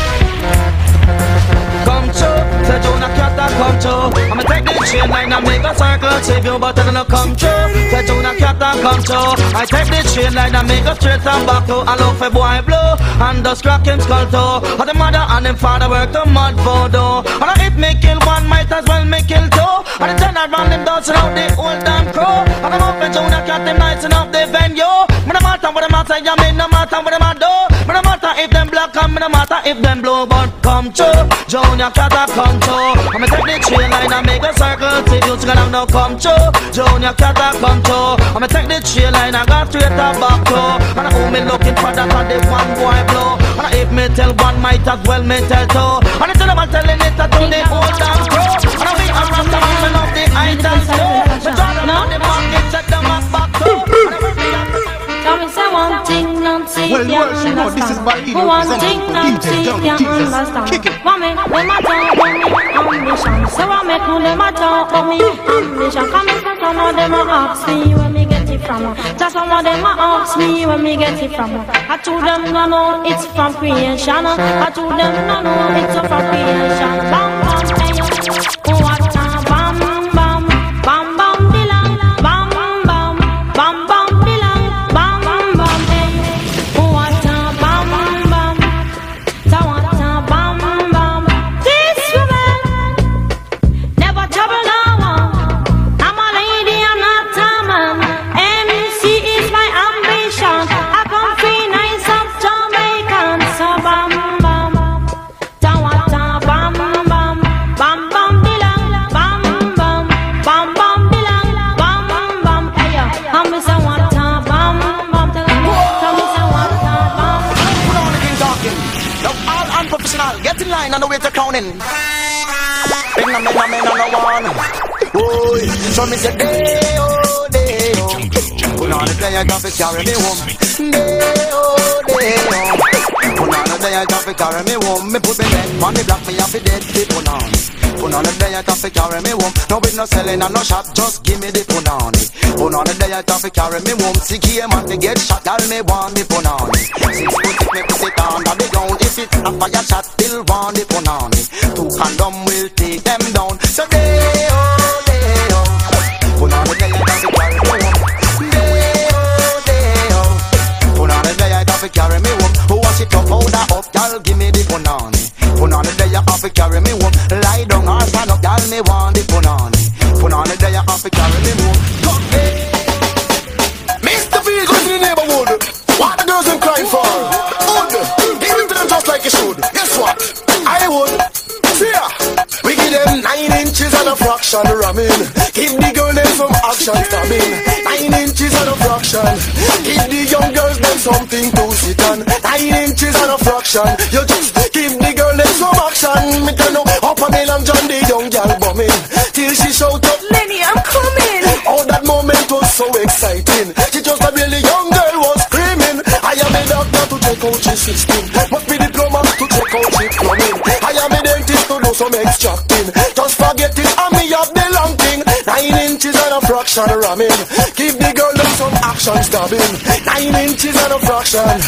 Come true, so do not cut that come true. I'ma take this train line and make a circle, save you but I don't come true. So do not cut that come true. I take this train line and make a straight and back to a loaf of boy blue. And just crack him skull toe. Or the mother and him father work the mud for though. Or if me kill one, might as well me kill two. Or the turn around them dancing out the old damn crow. Or the muffin tune that cat them nicing up the venue. Me no matter what them outside, yeah, me no matter what them a do. Me no matter if them black and me no matter if them blue. But come true, Junior Cata come true. I'ma take the train line and make a circle. See you gonna have no come true, Junior Cata come true. I'ma take the train line and go straight up back to. And who me looking for that or the one boy blow. And if me tell one, might as well me tell two. And it's all about telling it to the old damn crow. And we are from the women of the island store. We drive around the market, check them up back to. One thing, one thing, well, well, she know this is my video. One thing, one thing, you understand. Kick it. One make when my talk on me ambition. So I make who let my talk on me ambition. Come and talk on all them ask me where me get it from. Just one of them ask me where me get it from. I told them no, no, it's from creation. I told them no, no, it's from creation. Bam, bam, bam, what a bam, bam, bam, bam, bam, bam, bam, bam, bam. Come free, nice up, Jamaica. men on the way to crowning. Men on men on men on the one. Oh, show me say day oh day oh. Put on the player graphic, carry me home. Day oh day oh. Put on the player graphic, carry me home. Me put me dead on the block, me have the dead people on. Put on the day I have to carry me home. No with no selling and no shop, just give me the punani. Put on the day I have to carry me home. See game and they get shot, all me want the punani. Six foot if me put it under the ground. If it a fire shot, still want the punani. Two condom will take them down. So day oh day oh. Put on the day I have to carry me home. Day oh day oh. Put on the day I have to carry me home. Who wash it up, hold her up, y'all give me the punani. Put on the day I have to carry me home. Lie down or stand up, y'all me want the punani. Put on the day I have to carry me home. Come here, Mister Feel goes in the neighborhood. What the girls them crying for? Hood, give it to them just like it should. Guess what? I would. See ya. We give them nine inches and a fraction ramming. Give the girl them some action stabbing. Nine inches and a fraction. Give the young girls them something to sit on. Nine inches and a fraction. You just give the girl some action, me turn up, up and down and John the young girl bumming, till she shout up, Lenny, I'm coming. Oh, that moment was so exciting. She just a really young girl was screaming. I am a doctor to check out she's sixteen. Must be diploma to check out she's plumbing. I am a dentist to do some extracting. Just forget it, I me have the long thing. Nine inches and a fraction ramming. Give the girl them some action stabbing. Nine inches and a fraction.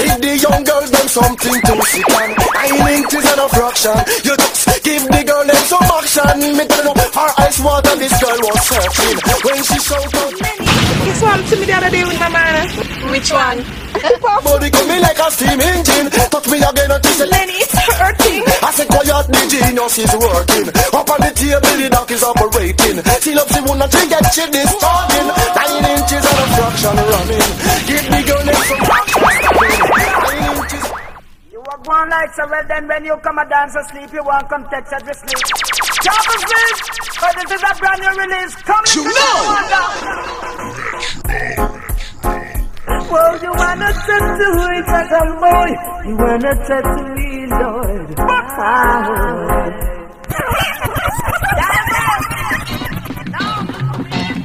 Give the young girls them something to sit on. Nine inches and a fraction. You just give the girl them some action. Me tell you, her eyes water, this girl was surfing. When she shouted, you swam to me the other day with my man. Which one? Body give me like a steam engine. Touch me again and she said, Lenny, it's hurting. I said, quiet, the genius is working. Up on the table, the doc is operating. She loves the one and she gets she distorting. Nine inches and a fraction running. Give the girl them some action. Nine inches. Walk one like so well, then when you come a dance asleep, you won't come catch at the sleep. Jump asleep, but this is a brand new release. Come to me, well, you wanna set to it, but I'm boy. You wanna set to me, Lord.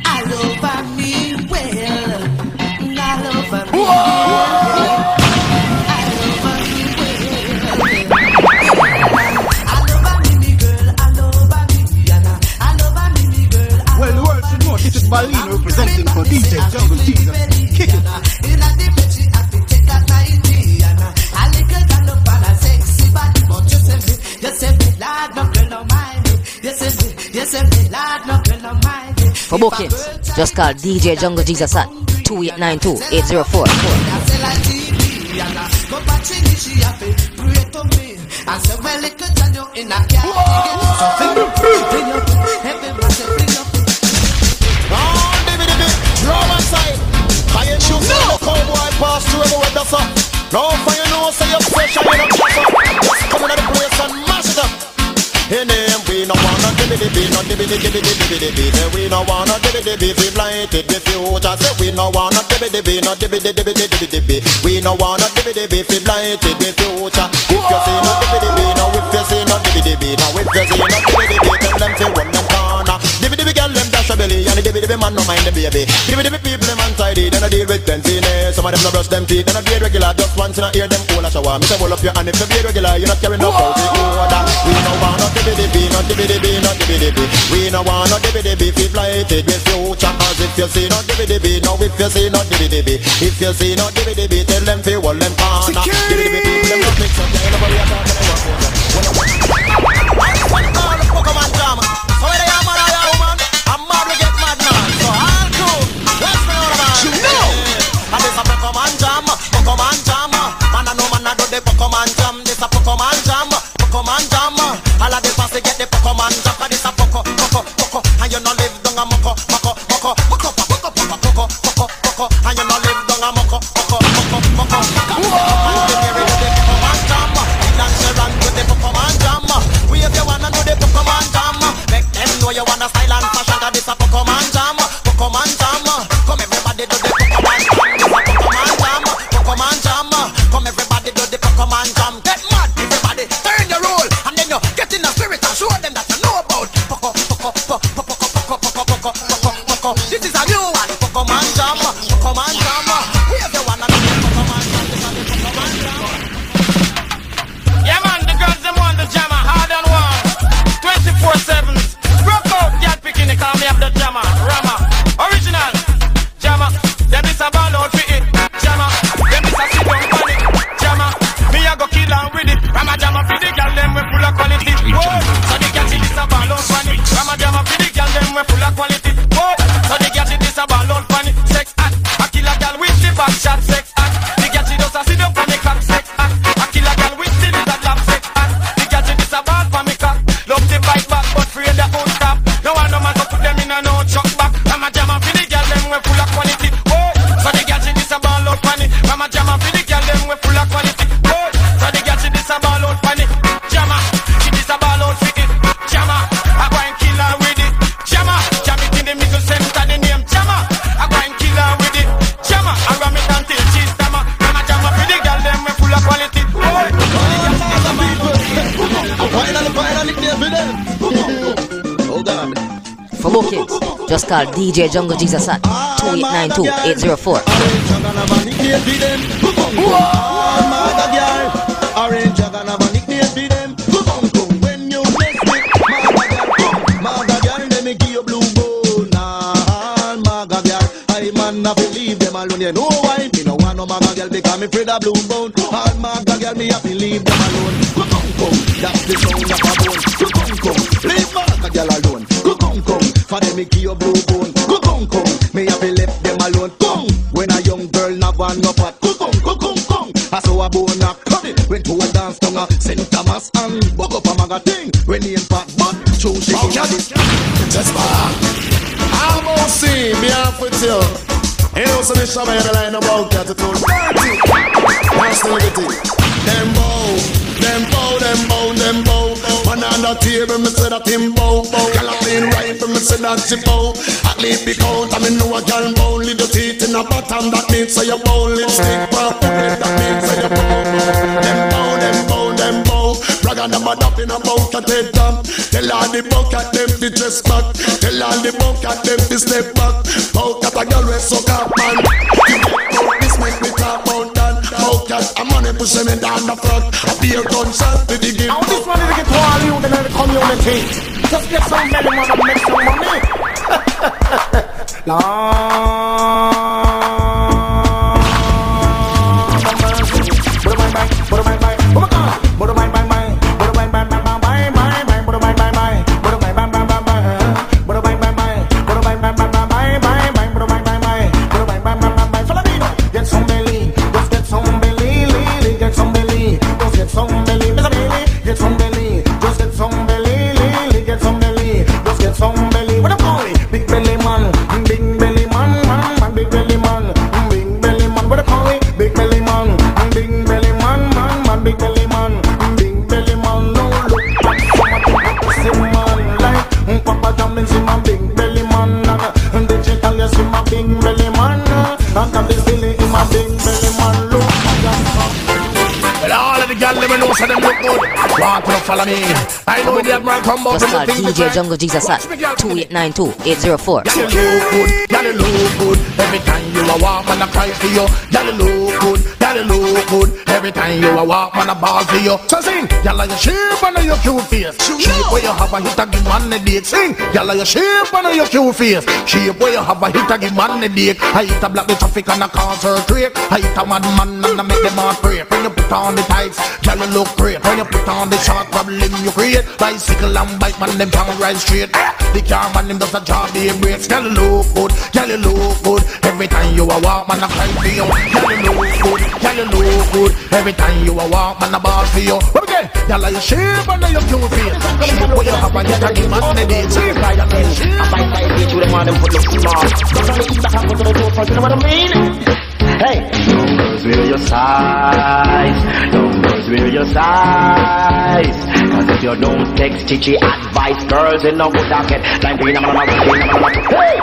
I love me well. I love me well. Balino representing for D J Jungle Teaser. Kick it. For bookings, just call D J Jungle Jesus at two eight nine two eight zero four four. Pass through everywhere, that's up. Now for you know, say you're fresh and you don't suffer. Just come in at the place and mash it up. In him, we no wanna dibbidi-bee, no dibbidi-dibbidi-dibbidi-bee. Say we no wanna dibbidi-bee, be blighted with future. Say we no wanna dibbidi-bee, no dibbidi-dibbidi-dibbidi-bee. We no wanna dibbidi-bee, be blighted with future. If you see no dibbidi-bee, no if you see no dibbidi-bee, no if you see no dibbidi-bee, tell them to run them corner. Dibbidi-bee girl, them dash a belly, and the dibbidi-bee man no mind the baby. Dibbidi-bee people, them untidy, then I deal with plenty. Some of them no brush them teeth, they no be regular. Just once in a ear, them cool as a shower. Me say roll up your hand if you be regular. You not carry no faulty order. We no want no dibbidi-bee, no dibbidi-bee, no dibbidi-bee. We no want no dibbidi-bee, be blighted with future. Cause if you see no dibbidi-bee, no if you see no dibbidi-bee, if you see no dibbidi-bee, tell them fi hold them corner. Dibbidi-bee people, them not mix up. They ain't nobody a talk and they walk over. When I want, when I call the Pokemon drama, so where they are man or a woman, I'm mad we get mad now. So all cool, let's go man. You know. And this a Pokemon jam, Pokemon jam. Man I know man I do the Pokemon jam. This a Pokemon jam, Pokemon jam. All of the pass they get the Pokemon jam. And this a Poco, Poco, Poco. And you no live down a Moco, Moco, Moco, Moco, Poco, Poco, Poco, Poco, Poco. And you no live down a Moco, Moco, Moco, Moco. is a new one. Come and jam, come and jam. Here's the one that come and jam. Come and jam. Yeah man, the girls them want the jammer, hard on one, twenty-four seven. Broke out, get picking the call me up the jammer, rama, original, jammer. Them is a ball out for it, jammer. Them is a sit down on it, jammer. Me a go kill on with it, rama jammer for the girl them we full of quality. Whoa, so the girl she is a ball out for it, rama jammer for the girl them we full of quality. Whoa, so the girl she is a ball out for it, sex act. I kill a girl with the back shot, sex act. The girl she does a sit down on the cock, sex act. I kill a girl with the little lap, sex act. The girl she is a ball for me cock. Love the bite back, but free the old tap. No one no man to put them in a no chuck back. Rama jammer for the girl them we full of quality. So the girl she dis a ball out funny. Mama jammer for the girl them we full of quality. Oh, so the girl she dis a ball out funny. Jammer, she dis a ball out for it. Jammer, I go and kill her with it. Jammer, jam it in the middle center the name Jammer. I go and kill her with it. Jammer, I ram it until she's stammer. Mama jammer for the girl them we full of quality. Oh, so the people. Finally, finally, hold on. For more kids, just call D J Jungle Jesus at two eight nine two eight zero four. Orange Dragon have a nickname for them. When you mess with Maga Girl, Maga Girl, let me give you blue bone. Maga Girl, I man not believe them alone. You know why? Me no want no Maga Girl because me afraid of blue bone. All Maga Girl, me have to leave them alone. That's the sound of a bone. Leave Maga Girl alone. For them, me give you blue bone. Me have to left them alone. Come when a young girl not one up at come come come come. I saw a bone a cut it. Went to a dance tongue a Saint Thomas and buck up a maga thing. When he in part but show she can get it. Just back. I'm gonna see me half with you. Ain't no solution by the line about cat to throw. That's the liberty. Them bow, them bow, them bow, them bow. Man on the table, me say that him bow bow. Girl a clean rifle, me say that she bow. At least be count, I me know a girl bow. Leave your teeth in a bottom, that means say you bow. Lipstick pop, that means say you bow. Them bow, them bow, them bow. Brag on them a dap in a mouth and they dump. Tell all the buck at them to dress back. Tell all the buck at them to step back. Bow cat a girl we suck up man. You get out, this make me talk about that. Bow cat a money pushing me down the front. I feel gunshot to the game. I want this money to get to all you in the community. Just get some money and make some money. Follow me. I know that man come out from the thing. D J Jungle Jesus at two eight nine two eight zero four. Y'all look good, y'all look good. Every time you a walk, man a cry for you. Y'all look good, y'all look good. Every time you a walk, man a ball for you. So sing, y'all like your shape and your cute face. Shape where you have a hit a give man a dick. Sing, y'all like your shape and your cute face. Shape where you have a hit a give man a dick. I hit a black the traffic and a concert break. I hit a madman and I make them all pray. When you put on the tights, y'all look great. When you put on the short. Problem you create. Bicycle and bike man them can't ride straight. The car man them does a job they breaks. Girl you look good, girl you look good. Every time you a walk man a cry for you. Girl you look good, girl you look good. Every time you a walk man a ball for you. What again? Girl like your shape and your cute face. Shape what you have and you can give man the day. Shape like a pen. I fight fight with you them man them put look small. Don't let me eat the half of the door for you know what I mean. Hey, young girls wear your size. Young girls wear your size. Cause if you don't text chichi advice, girls in the good pocket like green, I'm gonna hey,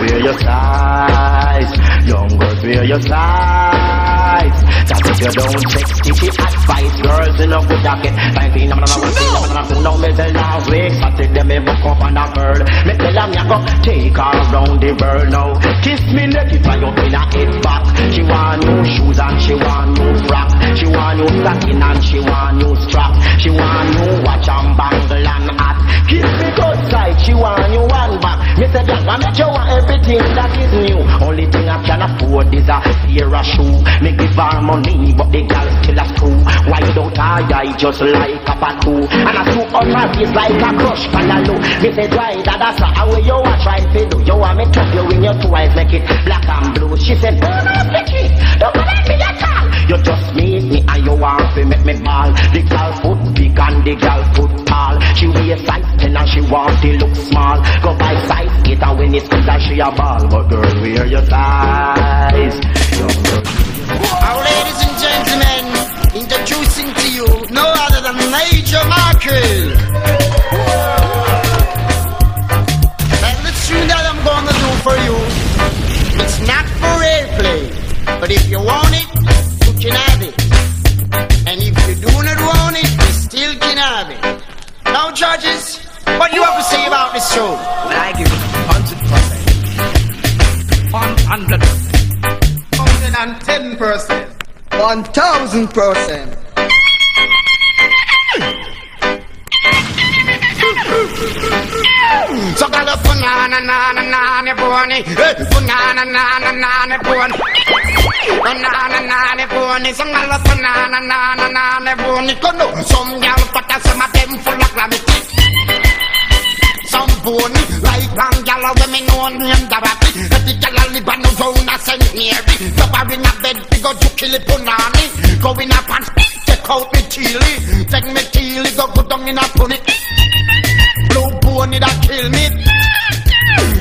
wear your size. Young girls wear your size. Cause if you don't take teachy advice. Girls in a good jacket, nineteen I'm not going to see them. I'm not going to now weeks. I take them in book up and a bird. Make the lamb go take her around the world now. Kiss me neck if I up in a head back. She want new shoes and she want new frack. She want new stocking and she want new strap. She want new watch and bangle and hat. Kiss me good side, she want new one back. Mister Jack, I make you want everything that is new. Only thing I can afford is a pair of shoe. Me give her money, but the girl still a screw. Why don't I die just like a tattoo? And I two on her face like a crush panalo. Me say dry that that's how you are trying to do. You want me to you in your two eyes, make it black and blue. She said, don't ask me, don't let me at all. You just meet me and you want to make me ball. The girl foot big and the girl foot tall. She wear size ten and she want to look small. Go by size eight and when it's good and she a ball. But girl, wear your size. Our ladies and gentlemen, introducing to you no other than Major Markle. And the tune that I'm gonna do for you, it's not for airplay, but if you want it, you can have it. And if you do not want it, you still can have it. Now, judges, what do you have to say about this show? I give it one hundred percent. one hundred percent. one hundred ten percent. one thousand percent. So call up banana, banana, banana, bunny. Banana, banana, banana, bunny. Banana, banana, bunny. So call up banana, banana, banana, bunny. Some girl fat and some of them full of gravity. Some bunny like one girl of them known named Dorothy. The girl a Lebanon zone a Saint Mary. Covering a bed because you kill it punani. Going up and take out me chili. Take me chili go put down in a bunny. Blue bunny that kill me.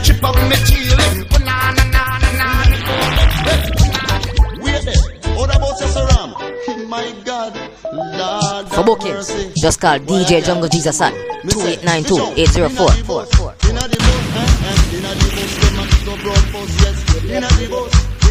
She bought me chili. Banana, banana, banana. Wait there. What about Cesaram? My God, Lord. For bookings, just call D J Jungle Jesus Son. two eight nine two eight zero four four. In a divorce,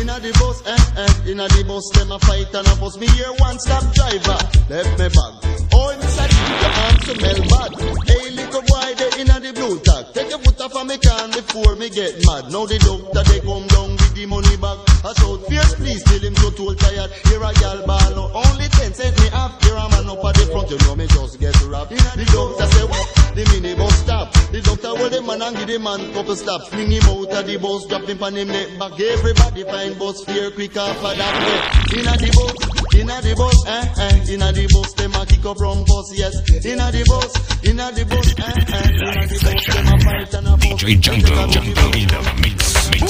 in a divorce, and and in a divorce, them a fight and a boss. Me here one stop driver, left me bag. Oh, me such the arms smell bad. Hey, little boy, they in a the blue tag. Take your foot off of me can before me get mad. Now the doctor they come down with the money back. I shout fierce, please tell him so too tired. Here a gal ball, no only ten cents me half. Here a man up at the front, you know me just get wrapped. The doctor say what? The minibus stop. The doctor hold the man and give the man couple slaps. Fling him out of the bus, drop him on him neck back. Everybody find bus fear quick after that way. Inna the bus, inna the bus, eh eh. Inna the bus, them a kick up rum bus, yes. Inna the bus, inna the bus, eh eh. Inna the bus, them a fight and a bus. D J Jungle, Jungle in the mix, mix.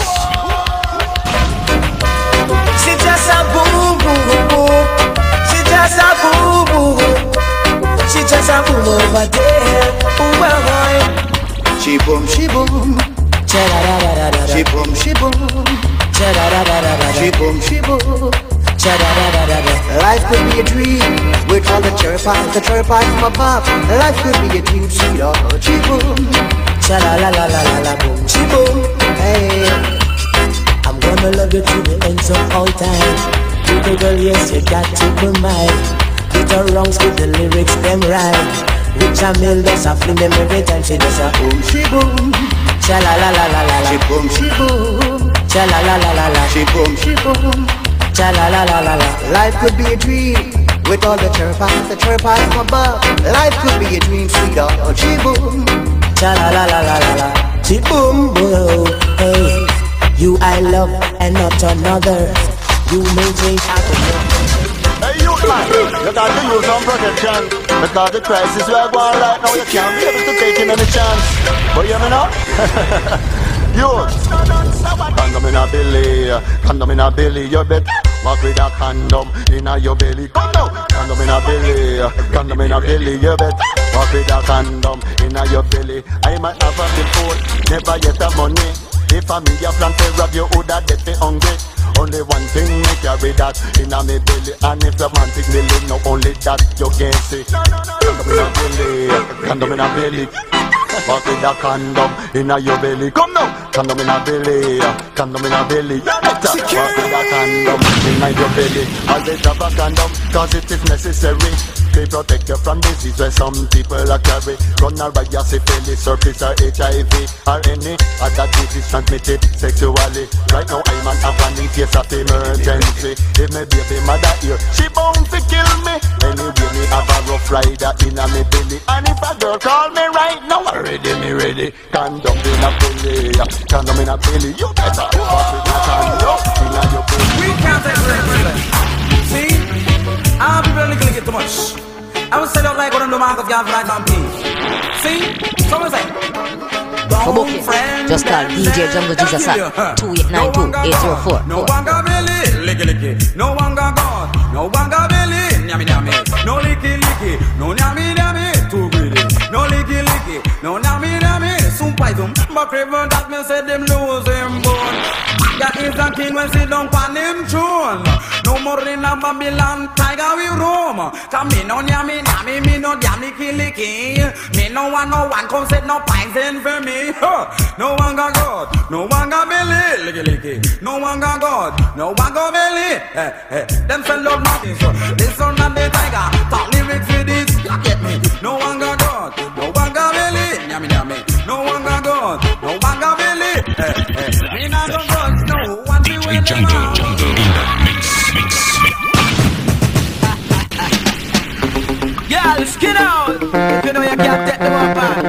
She just a boo boo boo. She just a boo boo. She just a boo over there. Ooh well boy. She boom, she boom, cha da da da da. She boom, she boom, cha da da da da. She boom, she boom, cha da da da da. Life could be a dream, with all the cherry pies, the cherry pies from above. Life could be a dream, sweetheart. She boom, cha da la la la la la boom, she boom. Hey, I'm gonna love you till the end of all time. Little girl, yes you got to be mine. Little wrongs get the lyrics them right. Which a mill does a fling them every time she does a boom, she boom. Cha la la la la la. She boom, she boom. Cha la la la la la. She boom, she boom. Cha la la la la la. Life could be a dream with all the cherry pies, the cherry pies from above. Life could be a dream, sweetheart. She boom. Cha la la la la la. She boom, whoa. Hey, you I love and not another. You may change after. Hey you man, you got to use some protection. Because the crisis we are going right now, you can't be able to take in any chance. But you hear me now? You condom in a belly, condom in a belly, you bet. Walk with a condom in a your belly. Condom, condom in a belly, condom in a belly, you bet. Walk with a condom in a your belly. I might have a before, never get the money. If I'm in your plan to rob you, would I get me hungry? Only one thing me carry that in a me belly. And if the man think me live, no only that you can see. Condom in a belly, condom in a belly. But with a condom in your belly. Come now, condom in a belly, condom in a belly. You better but with a condom in your belly. Always have a condom, cause it is necessary. They protect you from disease where some people are carry. Gonorrhea, syphilis, herpes or H I V, or any other disease transmitted sexually. Right now I'm an orphan in case of emergency. If my baby mother here, she bound to kill me. Anyway, me have a rough rider in a me belly. And if a girl call me right now, I'm ready, me ready. Condom in a belly, condom in a belly. You better fuck with your condom in a your belly. We can't take it. See? I'll be really gonna get too much. I would say don't like what I'm doing because y'all feel like I'm peace. See? Someone say. Don't friend. Just call D J Jungle Jesus at two eight nine two eight zero four. No one got Billy. Licky licky. No one got God. No one got Billy. Nyami nyami. No licky licky. No nyami nyami. Too greedy. No licky licky. No nyami nyami. Soon fight them. But Craven that man said them lose him bone. That is the king when she don't pan him tune. No more in a Babylon, tiger we roam. Cause me no nyami nyami, me no nyami kiliki. Me no one, no one come set no pines in for me. No one got God, no one got Billy. Licky licky. No one got God, no one got Billy. Eh, eh, them sell out nothing. So this son of the tiger, talk lyrics with this, you get me. No one got God, no one got Billy. Nyami nyami. No one got God, no one got Billy. Eh, eh, me not got God, no one be with jungle, jungle in the mix. Y'all, skin out. If you know you can't take the one back, you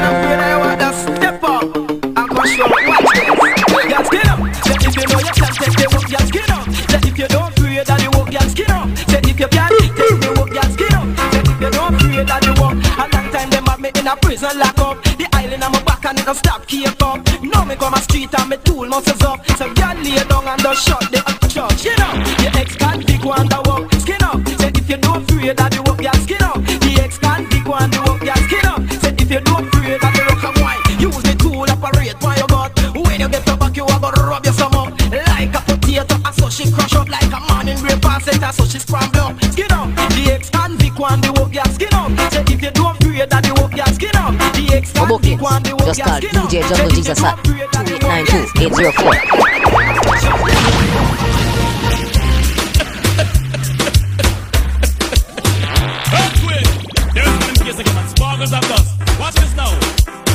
know feel that you want to step up and go show. Watch this. Y'all, skin out. That if you know you can't take the walk, y'all skin out. That if you don't pray that you walk, y'all skin out. That if you can't take the walk, y'all skin out. That if you don't pray that you walk. And that time them have me in a prison lock up. The island on my back and it don't stop keep up. Now me go my street and me tool muscles up. So y'all lay down and don't shut the church. Skin out. Your ex can't dig one that walk. Skin out. That if you don't pray that you walk. So she's from down, skin up. The ex-convict one, the walk your skin up. So if you don't pray that the walk your skin up. The ex-convict one, the walk your skin up. D J Jungle Jesus at two eight nine two eight zero four. There's one case again and sparkles of dust. Watch this now.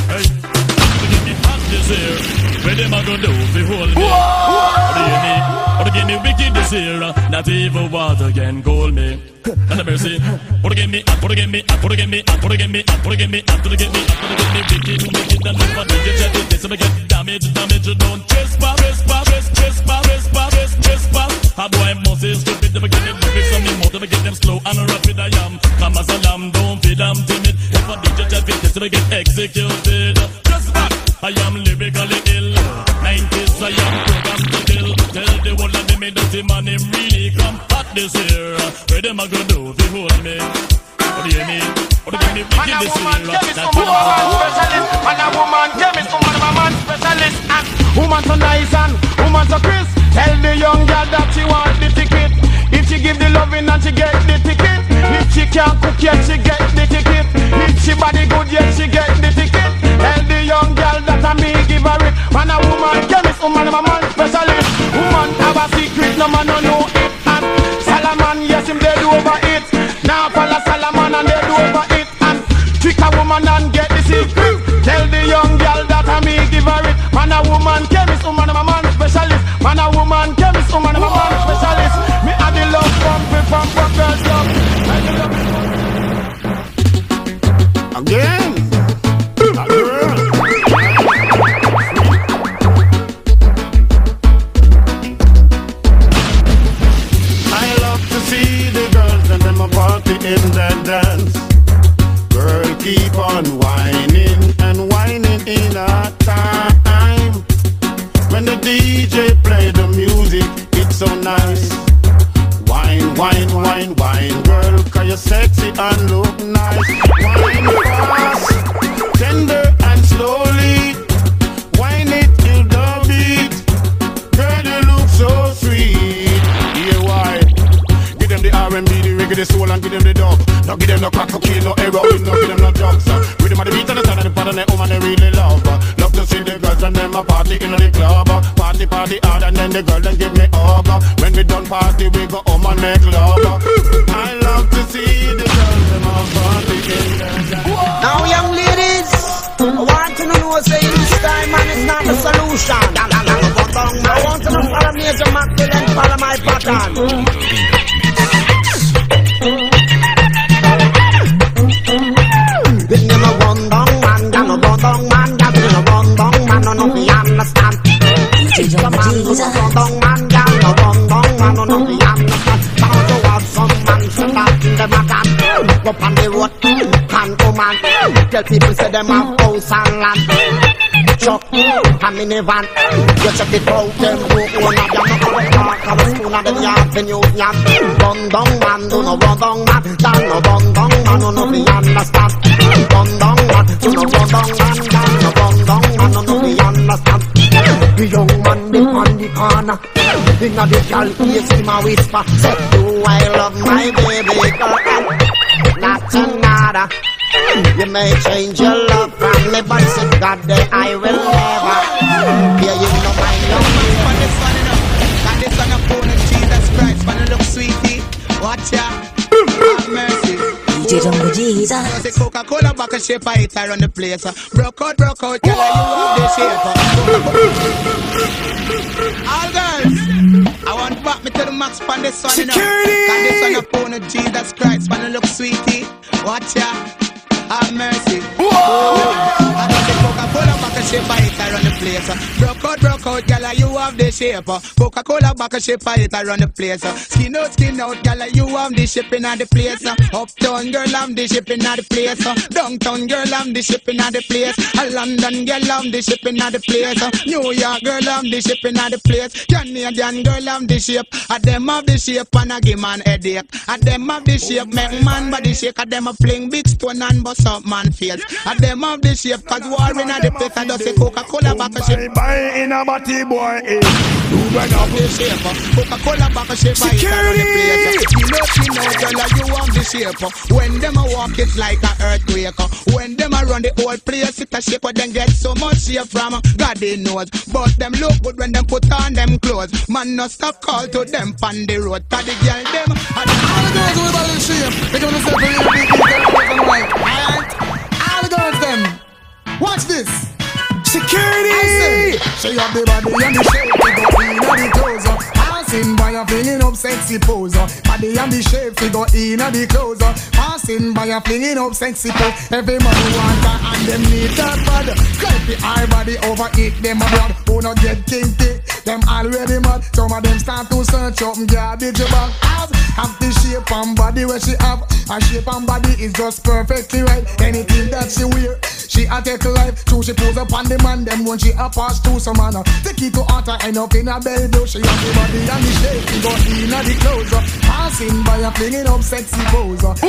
Hey, to get me hot this year. Where them are gonna do if you hold me? What do you mean? Or give me wicked this year, not even water can call me. And a mercy. Or give me up, or give me up, or give me up, or give me up, or give me up, or give me up, or give me wicked, wicked, and never did you get this and get damage, damage, don't trespass, trespass, trespass, trespass, trespass. How do I must is stupid, never get them quick, some more, never get them slow and rapid. I am. Come as a lamb, don't feel I'm timid. If I did you get this and get executed. Just back, I am lyrically ill. nineties, I am programmed to kill. Tell the world that they made us the man him really come hot this year. Where them a gonna do they hold me? What do you mean? What do you mean? Man a woman, give me some man specialist. Man a woman, give me some man man specialist. And woman so nice and woman so crisp. Tell the young girl that she want the ticket. If she give the loving and she get the ticket. If she can't cook yet she get the ticket. If she body good yet she get the ticket. Tell the young girl that I me give her it. Man a woman, give me some man man specialist. Woman have a secret, no man don't know it. And Salaman, yes him they do over it. Now follow Salaman and they do over it. And trick a woman and get the secret. Tell the young girl that I me give her it. Man a woman, chemist, woman a man specialist. Man a woman, chemist, woman a man specialist. Me a the love from from from first love. Again. In that dance, girl, keep on whining and whining in our time. When the D J play the music, it's so nice. Whine, whine, whine, whine, girl, cause you're sexy and look nice. Whine fast, tender and slowly. Whine it till the beat. Girl, you look so sweet. Yeah, why? Give them the R and B, the reggae. give the soul and give them the dog. Don't give them no crack cocaine, no heroin, no give them no drugs. With them at the beat and the sound and the part and the home and they really love. Love to see the girls and them a party in the club. Party, party hard and then the girl then give me up. When we done party we go home and make love. I love to see the girls and my party in the club. Now young ladies, I want you to know say this time and it's not the solution. I want you to follow me as a mackerel and follow my pattern. Up on the road, can't go man. Tell people say them have house and land. Chuck and minivan. You check it out, them go on a jam. Park our spoon at the avenue land. Run down man, do no run down man. Down no run down man, no no be understand. Run down man, do no run down man. Down no run down man, no no be understand. The young man be on the corner. Inna the gal ears him a whisper. Say, do I love my baby girl? Not another. You may change your love from me, but say God that I will never. Yeah, you know my love. But this one up, got this on a phone and Jesus Christ, man, it looks sweetie. Watch ya, have mercy. D J Jungle Jesus. Music Coca-Cola, back and shape, I hit her on the place. Broke out, broke out, tell her you love the shape. All girls, I want to back me to the max, pan this one up. Got this on a phone and Jesus Christ, man, it looks sweetie. Watch ya, have mercy. Whoa. I got the Coca-Cola back and shape, I hit her on the place. Broke out, broke out, gala, you have the shape. Coca-Cola back and shape, I hit her on the place. Skin out, skin out, gala, you have the shipping on the place. Uptown girl, I'm the shipping on the place. Downtown girl, I'm the shipping on the place. London girl, I'm the shipping on the place. New York girl, I'm the shipping on the place. Canadian girl, I'm the shape. I them have the shape and I give man headache. I them have the shape, make man body shake. I them a fling big stone and bust up man face. I them have the shape, cause war in a the place. I just say Coca-Cola back a shape. Buy in a body boy, eh. When I the shape, Coca-Cola back a shape. Security! You know, you know, girl, you have the shape. When them a walk, it's like a earthquake. When them a run the whole place, it a shake. But then get so much shape from God they knows. But them look good when them put on them clothes. Man, no stop call to them on the road. Cause the girl them and all the girls with all the shape. They gonna say, all the girls them. Watch this. Security. She have the body and the shape. She got in and the clothes. Passing by a flinging up sexy pose. Body and the shape. She got in and the clothes. Passing by a flinging up sexy pose. Every man want her and them need that bad. Cause the eye body overeat them abroad. Who not get kinky? Them already mad. Some of them start to search up and garbage about ass. Have the shape and body where she have. Her shape and body is just perfectly right. Anything that she wear, she a take life. So she pose upon the man. Them when she a pass to some man. Take it to utter and up in a bell though. She have the body and the shape. She got in a the clothes. Passing by a flinging up sexy pose. Oh,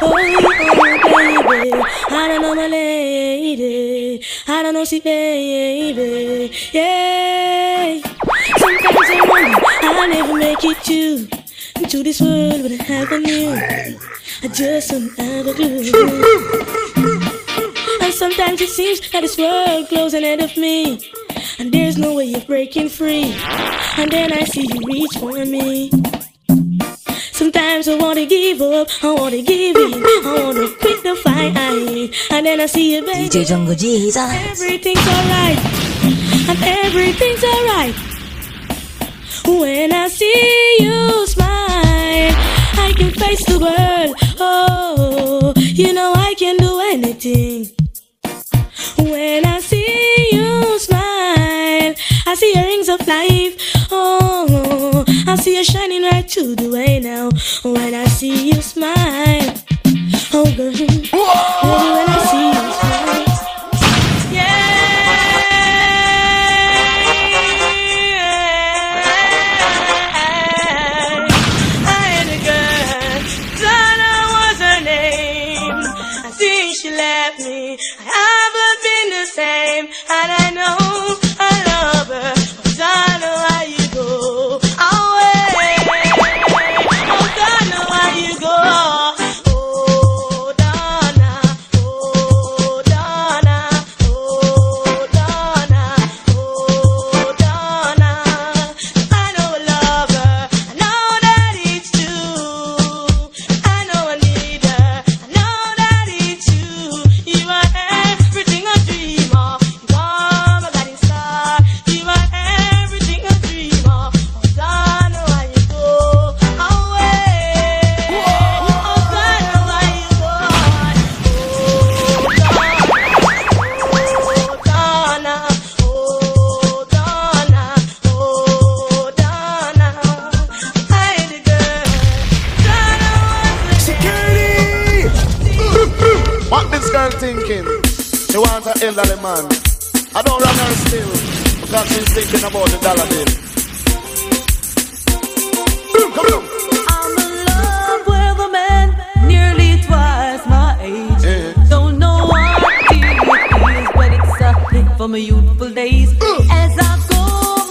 baby, I don't know my lady. I don't know she baby. Yeah. Sometimes I wonder I'll never make it to into this world with a half a million. I just don't have a clue. And sometimes it seems that this world closing ahead of me, and there's no way you're breaking free. And then I see you reach for me. Sometimes I wanna give up, I wanna give in, I wanna quit the fight. And then I see you, baby. D J Jungle Jesus. Everything's alright, and everything's alright. When I see you smile, I can face the world. Oh, you know I can do anything. When I see you smile, I see your rings of life. Oh, I see you shining right through the way now. When I see you smile, oh girl, baby, when I see you smile, yeah. I had a girl, don't know what's her name. I think she left me. I haven't been the same, and I know I love her. I don't know why you go away. elderly man. I don't run her still because she's thinking about the dollar bill. Boom, come on. I'm in love with a man nearly twice my age. Yeah. Don't know what it is, but it's a hit from my youthful days. Uh. As I go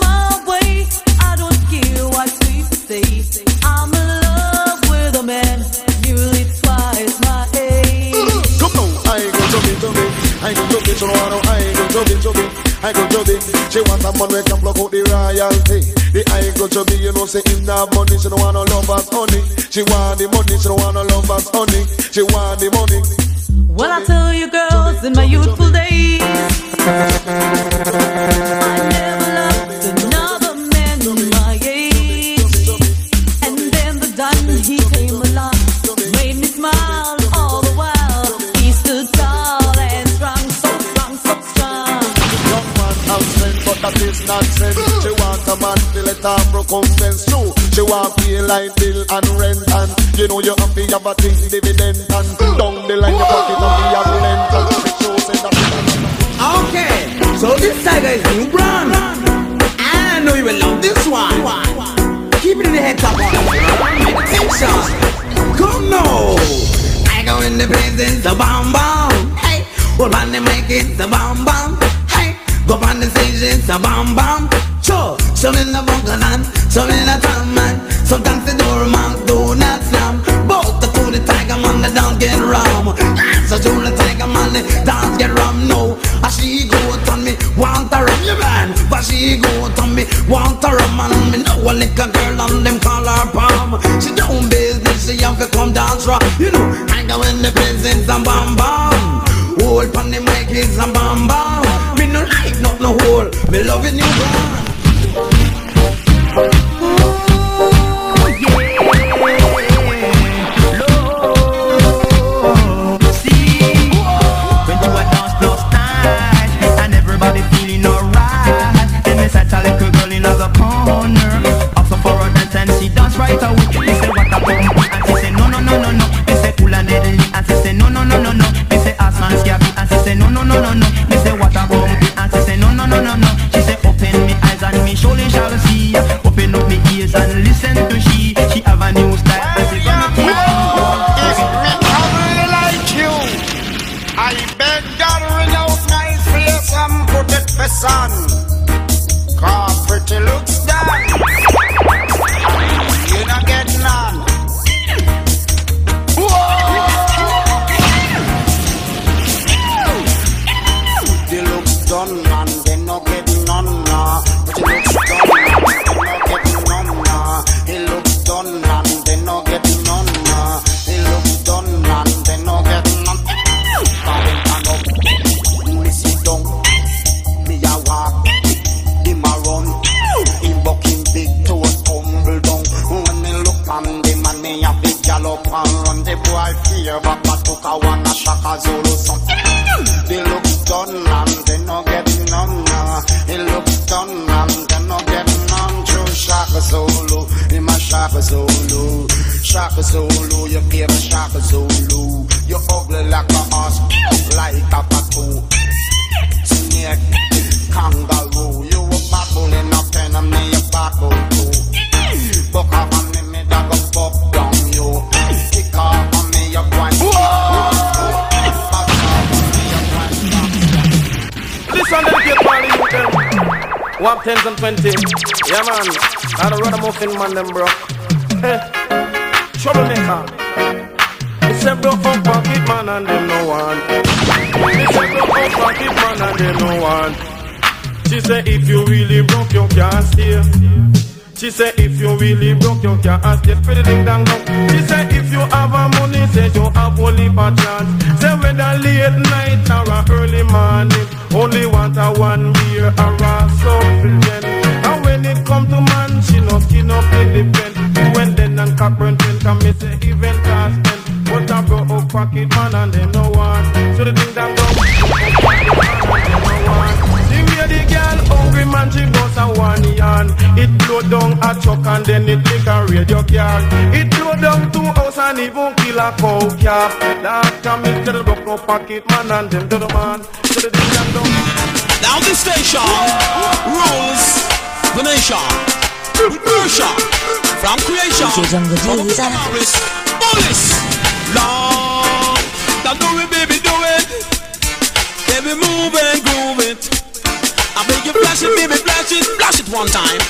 my way, I don't care what people say. I'm in love with a man nearly twice my age. Uh. Come on, I ain't gonna be to me. I ain't gonna be to no one. I go to be, she wants a man who can block out the royalty. The I go to be, you know, say in that money, she don't want no lovers honey. She want the money, she don't want no lovers honey. She want the money. Well, I tell you girls, in my youthful days, I never loved another man of my age. And then the done, he came along, made me smile all the while. He stood tall and strong, so strong, so strong. But that is nonsense. She want a man to let her recompense too. She want pay light bill and rent, and you know you have to have a thing dividend, and down the line you pocket on the rent. Okay, so this tiger is new brand, and I know you will love this one. Keep it in the head top one. Meditation. Come now, I go in the presence the bomb bomb. Hey, what man they make it the bomb bomb. Go on the stage, it's a bomb bomb. Sure, some in the bunker land, some in the town man. Sometimes the door man do not slam. Both the two the tiger man, the dance get rum. So to the tiger man, the dance get rum. No, as she go on me, want to run your man. But she go on me, want to run man. Me know a little girl and them call her palm. She don't business, she have to come dance rock. You know, I go in the presence and bomb bomb. Hold on the mic is a bomb bomb. No light, not no hole. Me loving you, bro. Oh yeah, Lord, see when you a dance close time and everybody feeling alright. Then me sat a little girl in the corner, after for a dance and she dance right away. Me say what a bomb, and she say no no no no no. Me say cool and deadly, and she say no no no no no. Me say ass and scabby, and she say no no no no no. Me say what a bomb. No, no, no. She said open me eyes and me surely shall see. Open up me ears and listen to she. She have a new style. Well, she young man, if me ugly like you, I beg God ring out my face and put it for sun. Cause pretty looks done, you don't get none. Whoa. The looks done man. tens and twenty. Yeah man, I don't run a muffin man them bro. Hey, troublemaker. It's a bro from pocket man and them no one. It's a bro from pocket man and them no one. She said if you really broke you can't steal. She said if you really broke you can't steal. Pretty ding dang dong. She said if you have a money say you have only a chance. Say whether late night or a early morning. Only want a one beer or a supplement. And when it come to man, she no skin up in the pen. When then and Capron ten can miss the event cast ten. But I brought up pocket man and they no one. So the thing that goes, man and they no one. The way the girl hungry man, she bust a one yarn. It blow down a truck and then it make a radio car. It blow down two house and even kill a cow calf. Last time it tell broke no no pocket man and them to the man. To the and down. Now this station rules the nation. With Russia from creation. From the Paris, police. Long, now do it, baby, do it. Baby, move and groove it. I make you flash it, baby, flash it, flash it one time.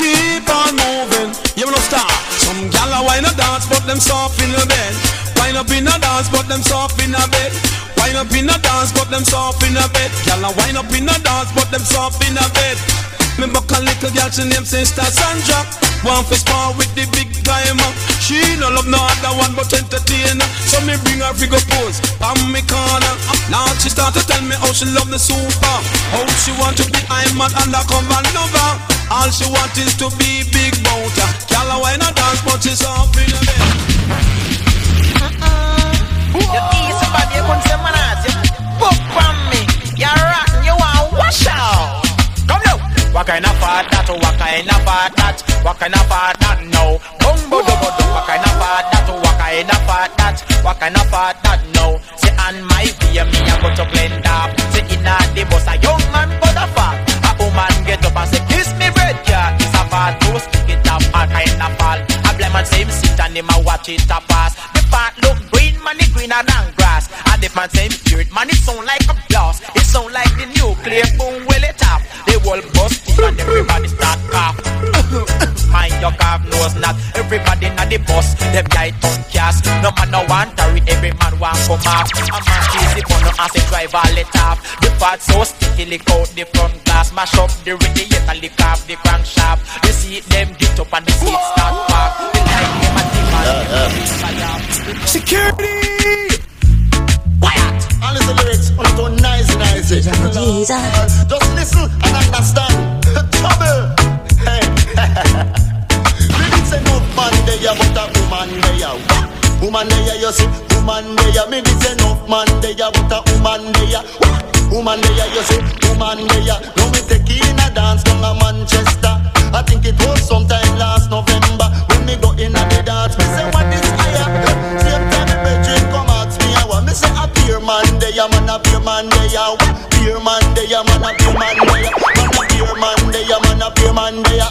Keep on moving, you will not stop. Some gal a wine a dance, but them soft in the bed. Wine up in a dance, but them soft in a bed. Wine up in a dance, but them soft in a bed. Gal a wine up in a dance, but them soft in a bed. Me buck a little gal, she name Sister Sandra. One for spar with the big diamond. She no love no other one but entertainer. So me bring her figure pose, on me corner. Now she start to tell me how she love the super. How she want to be I'm an undercover lover. All she wants is to be big motor. Gyal a wine and dance, but she's off in the bed. Uh-uh. Your teeth so bad, you couldn't say man as you book from me. You're rotten, you want wash out. Come now. What kind of fart that? What kind of fart that? What kind of fart that? No. Boom, boom, boom, boom. What kind of fart that? What kind of fart that? What kind of fart that? No. See, and my beer, me I go to blend up. See, in the bus, a young man for the fart. A woman get up and say, kiss me. Toast, it up, all kind of fall. A blame man say him sit and him a watch it a pass. The part look green, man, it greener than grass. And the man say him hear it, man, it sound like a blast. It sound like the nuclear boom, well it up. The whole bust in and everybody start cough. Mind your calf knows not. Everybody in the bus, them guy don't cast. No man no want to read, every man want come off. A man chase the phone, no ass, drive all it off. The part so sticky, lick out the front glass. Mash up the radio, yet a lick off the crankshaft. The seat them get up and the seat start back. The light them and the man them fire. Security! Quiet! And listen to lyrics, on to nice nice it. Just listen and understand. Trouble! Hey! Lyrics say no man there, but a woman there. Woman there, you see, woman there. Me did say no man there, but a woman there. Woman there, you see, woman there. No me take in a dance down a Manchester. I think it was sometime last November when me go in and me dance. Me say what is higher? Same time me bedroom come ask me how. Me say a beer man day, a man a beer man day, a beer man day, a man a beer man day, man a beer man day, a man a beer man day,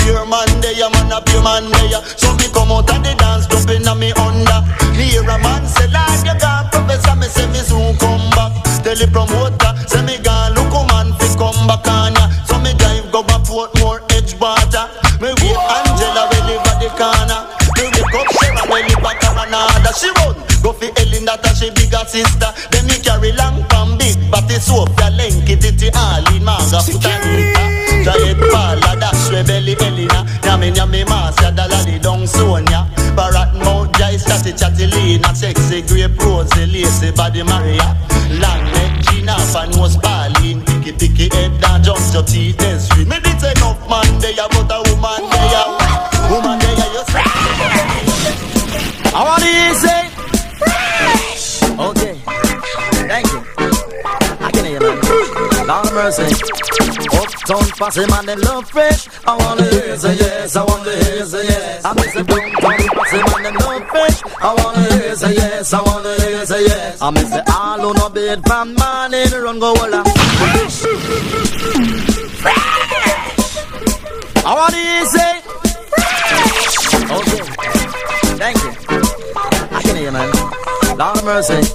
beer man day, a man a beer man day. So me come out and the dance jumping on me under. Me hear a man say like you got professor. Me say me soon come back. Tell the promoter say me gone look a man fi come back on ya. So me drive go back for more. Water. Me wait Angela when live at the corner. Me wake up Sarah when live at Canada. She run, go fi Ellen that she bigger sister. Then me carry long from big body soap. Ya lenky titty all in manga futanita. Jared Paula dash rebelli Elena. Yami yami mas ya dalali dong Sonia. Barat mouth jai chatty chatty Lena. Sexy grape rosy lacy body Maria. Long neck Gina fan was Pauline. Picky head down, just your teeth and sweet. Me did say enough man there, but a woman there. Woman there, you say. I want to hear you say. Okay, thank you. I can hear you, man. Lord of mercy. Uptown Posse, man, they love fresh. I want to hear you say yes, I want to hear you say yes. I miss the Uptown Posse, man, they love fresh. I want to hear you say yes, I want to hear you say yes. I miss the all on a bed, from man in the run go walla. Fresh. I want to say fresh. Okay, thank you. I can hear you, man. Lord of mercy.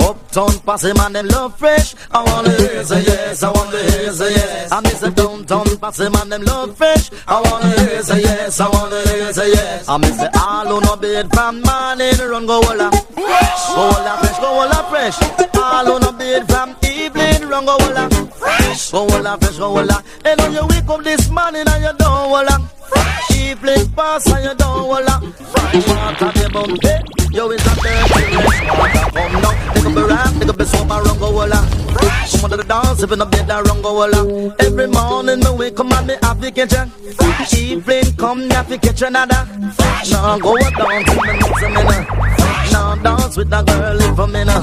Uptown Posse, man, them love fresh. I want to hear say yes, I want to hear say yes. I miss the downtown Posse, man, them love fresh. I want to hear say yes, I want to hear say yes. I miss the all on a bed, from man in the run go walla. Fresh. Go walla fresh, go walla fresh. All on a bed, from evening run go walla. Fresh. Go walla fresh, go walla. And when you wake up this morning and you don't walla. Fresh. Evening pass and you don't walla. Fresh. Water be bumpy, yo it's a dirty water come down. Nigga be rap, nigga be sober, run go walla. Fresh. Come under the dance, if in the bed, I run go walla. Every morning me wake up and me have the kitchen. Fresh. Evening come, me have the kitchen other. Fresh. Now go down to me, mix me now. Now dance with a girl in for me now.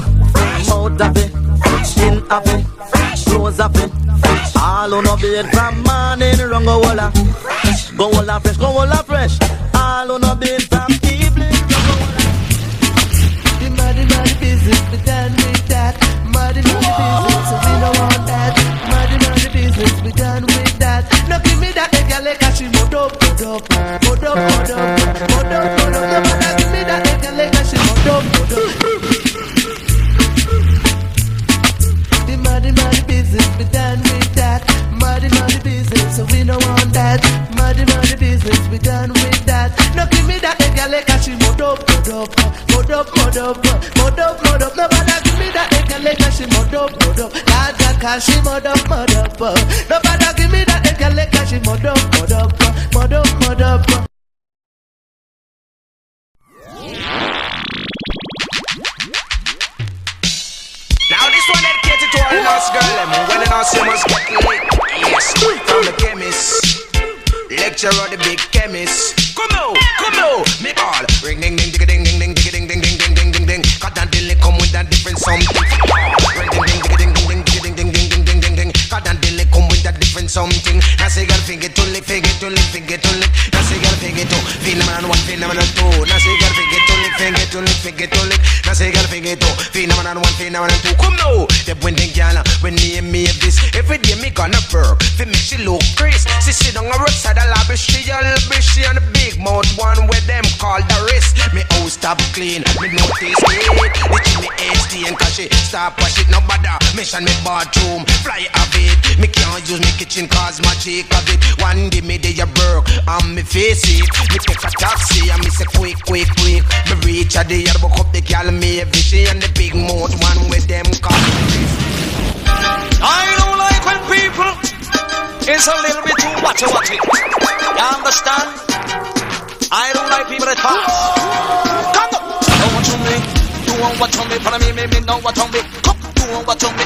Mouth of it, skin of it, clothes of it. All on a bed from morning run go walla. Go walla fresh, go walla fresh. All on a bed from evening run go walla. The body, body business, me done with. mud up, mud up, mud up, mud up, mud up. Your mother give me that intellect and she mud up, mud up. The muddy, muddy business, we done with that. Muddy, muddy business, so we don't want that. Muddy, muddy business, we done with that. No give me that intellect and she mud up, mud up, mud up, mud up, mud up, mud up. No mother give me that intellect and she mud up, mud up. God, God, cause she mud up, mud up. No mother give me that intellect and she mud up, mud up. Mud up, mud up. Now this one dedicated to our lost girl. I mean, well, and us, you must get lit. Yes, from the chemist, lecturer, the big chemist. Come now, come now, me all. Ring, ding, ding, ding, ding, ding, ding, ding, ding, ding, ding, ding, ding, ding. Got that delay come with that different something. Ring, ding, ding, ding, ding, ding, ding, ding, ding, ding, ding, ding. Got that delay come with that different something. That's a girl figure to lick, figure to lick, figure to lick. That's a girl figure to phenomenon one, phenomenon two. That's a girl figure to lick, figure to lick, figure to lick. That's a girl figure to phenomenon one, phenomenon two. Come now, the winning girl when me and me have this. Every day me gonna work, fi make she look crazy. She sit on her roadside a lobby, she a lobby, she on the big mouth one with them called the wrist. Me house stop clean, me notice it. The chimney edge clean 'cause she stop wash it. No bother, mention me bathroom, fly off it. Me can't use me kitchen 'cause my cheek of it. One day me day a work and me face it. Me take a taxi and me say quick, quick, quick. Me reach a day, I book up the girl me every she and the big mouth one with them called the wrist. I don't like when people is a little bit too watchy watchy. You understand? I don't like people that talk. Come on, don't watch on me. You won't watch on me. Follow me, me, me. Don't watch on me. Come, you won't watch on me.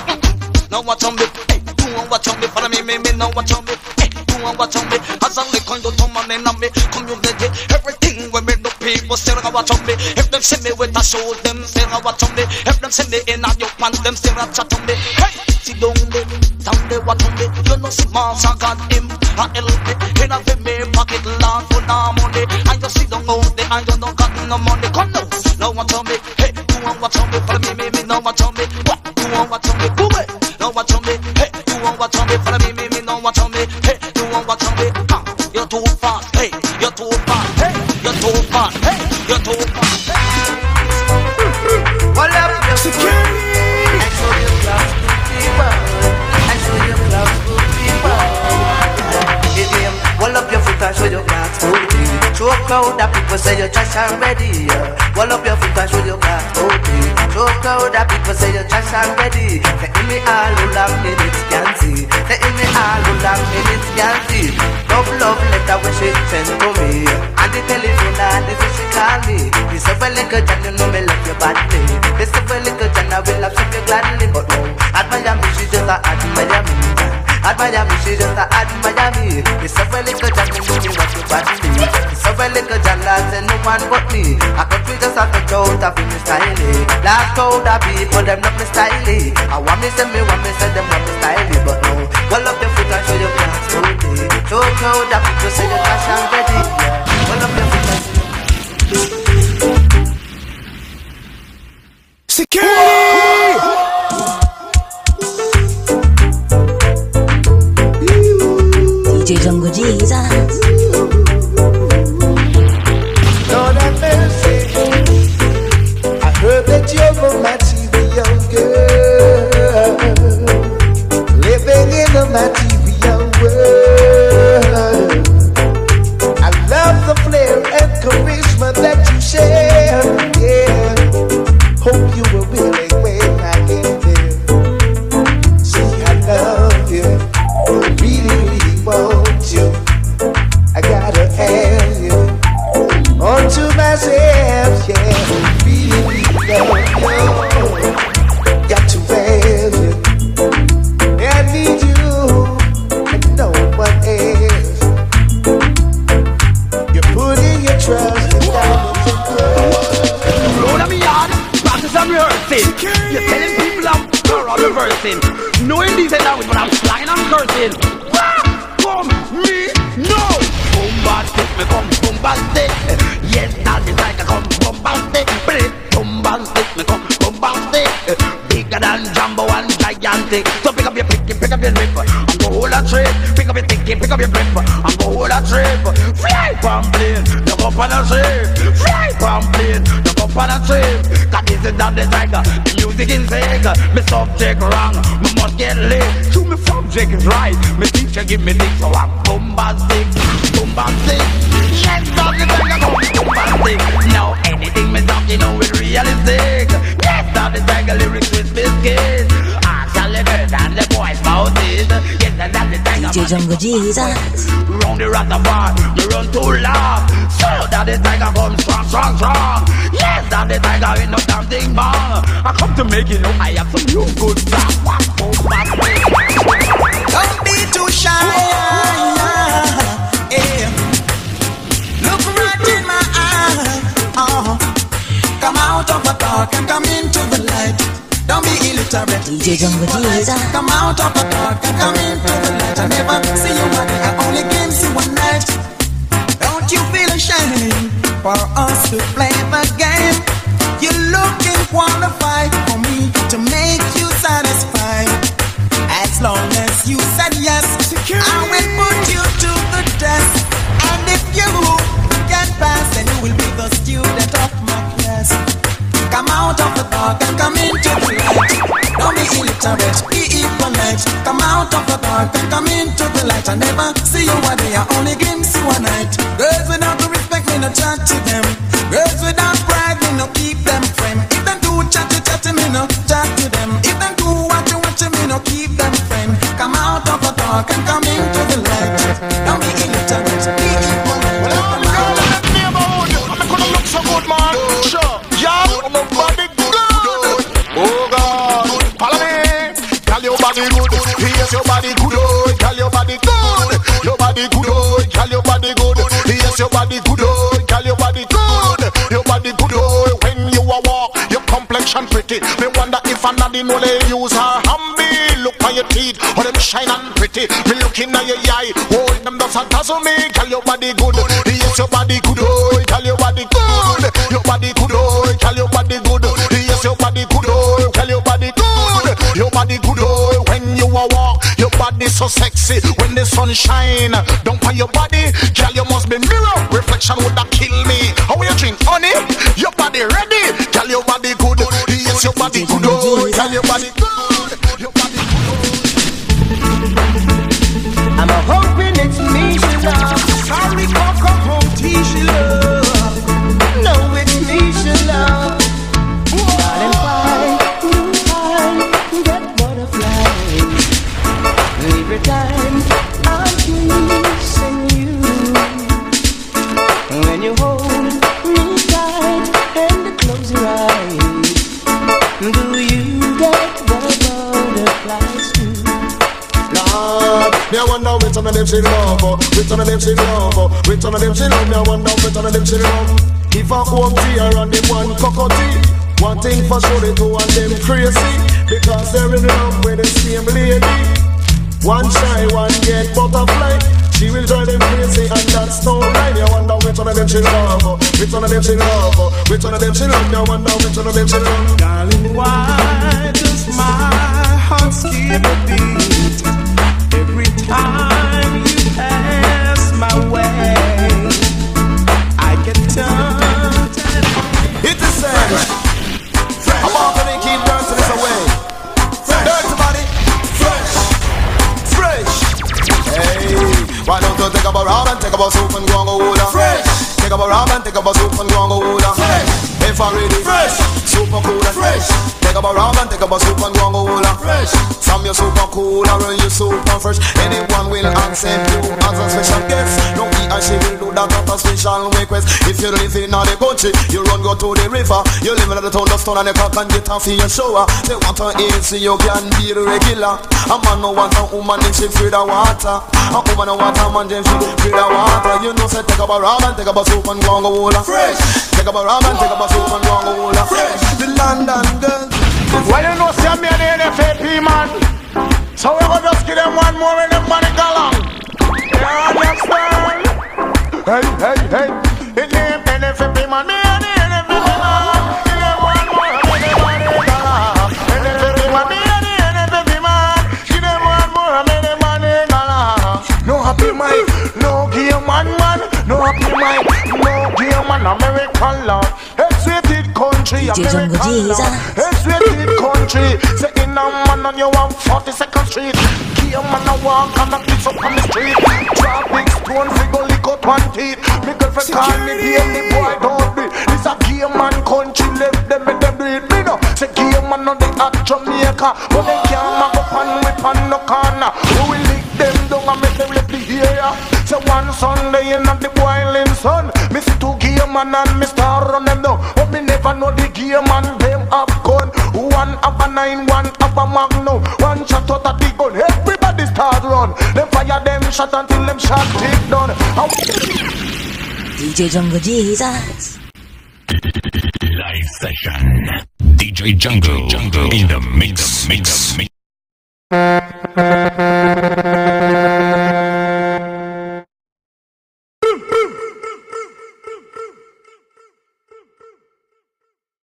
Don't watch on me. Hey, you won't watch on me. Follow me, me, me. Don't watch on me. Hey, you won't watch on me. As I'm looking to my name and me community, everything when me do people still a watch on me. If them see me with a show, them still a watch on me. If them see me in a new pants, them still a chat on me. Hey. Down there, down there, what on me? You know, see, Mars, I got him, I help it. He not with me, pocket land for no money. I just see them out there, I don't know, got no money. Come now, no one tell me, hey, you want what on me? Follow me, me, me, no one tell me, what? You want what on me? Go away, no one tell me, hey, you want what on me? Follow me, me, me, no one tell me, hey, you want what on me? Come, you're too fast, hey, you're too fast, hey, you're too fast, hey, you're too fast. What up, you're security? And so you're fast. I show you class to people. Give them wall up your foot and show your class to people. Show crowd that people say you're trash already. Wall up your foot and show your class to people. Show crowd that people say you're trash already. They in me all who love me, it's candy. They in me all who love me, it's candy. Love, love, letter when she sent to me. And the telephone and the fish she call me. This is a little John, you know me love your badly. This is a little John, I will love you gladly, but no. At Miami, she just a at Miami. At Miami, she just a at Miami. It's a very good job, you know me what you want me. It's a very good job, lads, and no one but me. I could be just a touch out of me styling. Last cold, I be for them not me styling. I want me say me, want me say them not me styling, but no. Well up your foot and show your class all day. So cold, I people say your cash and ready. Well up your foot and security! D J Jungle Jesus. Lord have mercy, I heard that you overmatched the young girl living in a material world. I love the flair and charisma that you share. Yeah, hope you were willing when I get there. See, I love you, I really, really want. To myself, yeah, really love you. Got to have you. I need you and no one else. You're putting your trust in diamonds. Roll on me yard, practice I'm rehearsing. You're telling people I'm poor, I'm reversing. Knowing these and that, but I'm slanging, I'm cursing. Come me, no. Bombastic, me come bombastic. Yes, now this like a come bombastic, play bombastic, me come bombastic. Bigger than Jumbo and gigantic. So pick up your picky, pick up your ripper, and go hold a trade. Pick up your ticket, pick up your grip and go hold a trip. Fly from plane, jump up on a ship. Fly from plane, jump up on a ship. Cause this is not the tiger, the music is sick. My subject wrong, me must get lit. To me subject is right, me teacher give me dick. So I'm bombastic, bombastic. Yes, dog, the tiger goes bombastic. Now anything me talk, you know it's realistic. Yes, dog, the tiger lyrics with biscuits. I shall live it and the boys mouth it. D J Jungle Jesus. Round the rat bar, you run too loud. So that the tiger comes strong, strong, strong. Yes, that the tiger ain't no damn thing bang. I come to make you know I have some new good stuff. Don't be too shy. Yeah. Look right in my eyes. Oh. Come out of the dark and come into the light. Don't be illiterate. D J Jungle Jesus. Come out of the dark and come into the light. I never see you again. I only came see one night. Don't you feel ashamed for us to play the game? You're looking qualified for me to make you satisfied. As long as you said yes, I will put you to the test. And if you can pass, then you will be the student of my class. Come out of the dark and come into the light. Don't be illiterate, be impolite. Come out of the dark and come into the light. I never see you one day, I only glimpse you one night. Girls without respect, me no chat to them. Girls without pride, me no keep them friend. If them do chatty chatty, me no chat to them. If them do watchy watchy, me no keep them friend. Come out of the dark and come into the light. Don't be illiterate, be impolite. Come out of the neighborhood, I'm gonna look so good, man. Sure. Body good, oh God, follow me. Tell your body good, here's your body good. Tell your body good, your body good. Tell your body good, here's your body good. Tell your body good, your body good. When you are walk, your complexion pretty. Me wonder if another know they use her hamby. Look on your teeth, all them shine and pretty. Me looking at your eye, all them doesn't dazzle me. Tell your body good, here's your body good. Tell your body good, your body good. Tell your body good, yes your body good. Tell your body good, your body good. When you are walk, your body so sexy. When the sun shine, don't find your body. Girl, you must be mirror, reflection would not kill me. How you drink honey? Your body ready. Tell your body good, yes your body good. Tell your body good, your body good. I'm a hoping it's me she loves. Sorry, come come home, tea she loves. No, it's me she loves. Not in fine, you find that butterfly. Every time I'm kissing you, when you hold me tight and close your eyes, do you get the butterflies too? Lord, me I wonder which one of them she love, which one of them she love, which one of them she love. Me I wonder which one of them she love. If I hope tea around the one cockatoo, one thing for sure they do and them crazy, because they're in love with the same lady. One shy, one get butterfly. She will drive them crazy and that's no right. I wonder which one of them she love, which one of them she love, which one of them she love. I wonder which one of them she love. Darling, why does my heart skip a beat every time you pass my way? I can tell. It is said, I'm all gonna keep dancing this away. Dance body, fresh, fresh. Hey, why don't you take up a rum and take up a soup and go on go water? Fresh. Take up a rum and take up a soup and go on go water. Fresh. If I really fresh, super cooler. Fresh. Take up a rum and take up a soup and go on go water. Fresh. Some you super cooler and you super fresh. Anyone will accept you as a special guest. No. And she will do that at a special request. If you live in the country, you run go to the river. You live in the town, the stone and the crack and get off your shower. They want to eat so you can be the regular. A man no want a woman if she feed the water. A woman no want a man if she feed the water. You know say take up a rum and take up a soup and go on go water. Fresh. Take up a rum and take up a soup and go on go water. Fresh. The London girls. Why you know see me and the N F A P man? So we go just give them one more and them money go long. You understand? Hey, hey, hey, it ain't N F P man, me and the N F P man. It ain't one more, me and the N F P man, me and the N F P man. It ain't one more, me and the N F P man. No happy man. No gay man, man, no happy mind. No gay man, American love. Hated country, American love. Hated country. Say in a man on your one forty-second Street. Gay man a walk and a piece up on the street. Drop big stone, figure lick out one teeth. Me girlfriend call me game, the boy don't be. This a gay man country, left them in the breed. Me no, say gay man on the hot Jamaica, but they can't make up and whip on no corner. We will lick them down and make them left the area. So one Sunday in the boiling sun, me see two gay man and me star on them down. But me never know the gay man them have gun. One have a nine, one have a magnum. One shot out of the gun, everybody start run. Them fire them shot until them shot take down. How D J Jungle Jesus live session. D J Jungle, D J Jungle in the mix, mix, mix.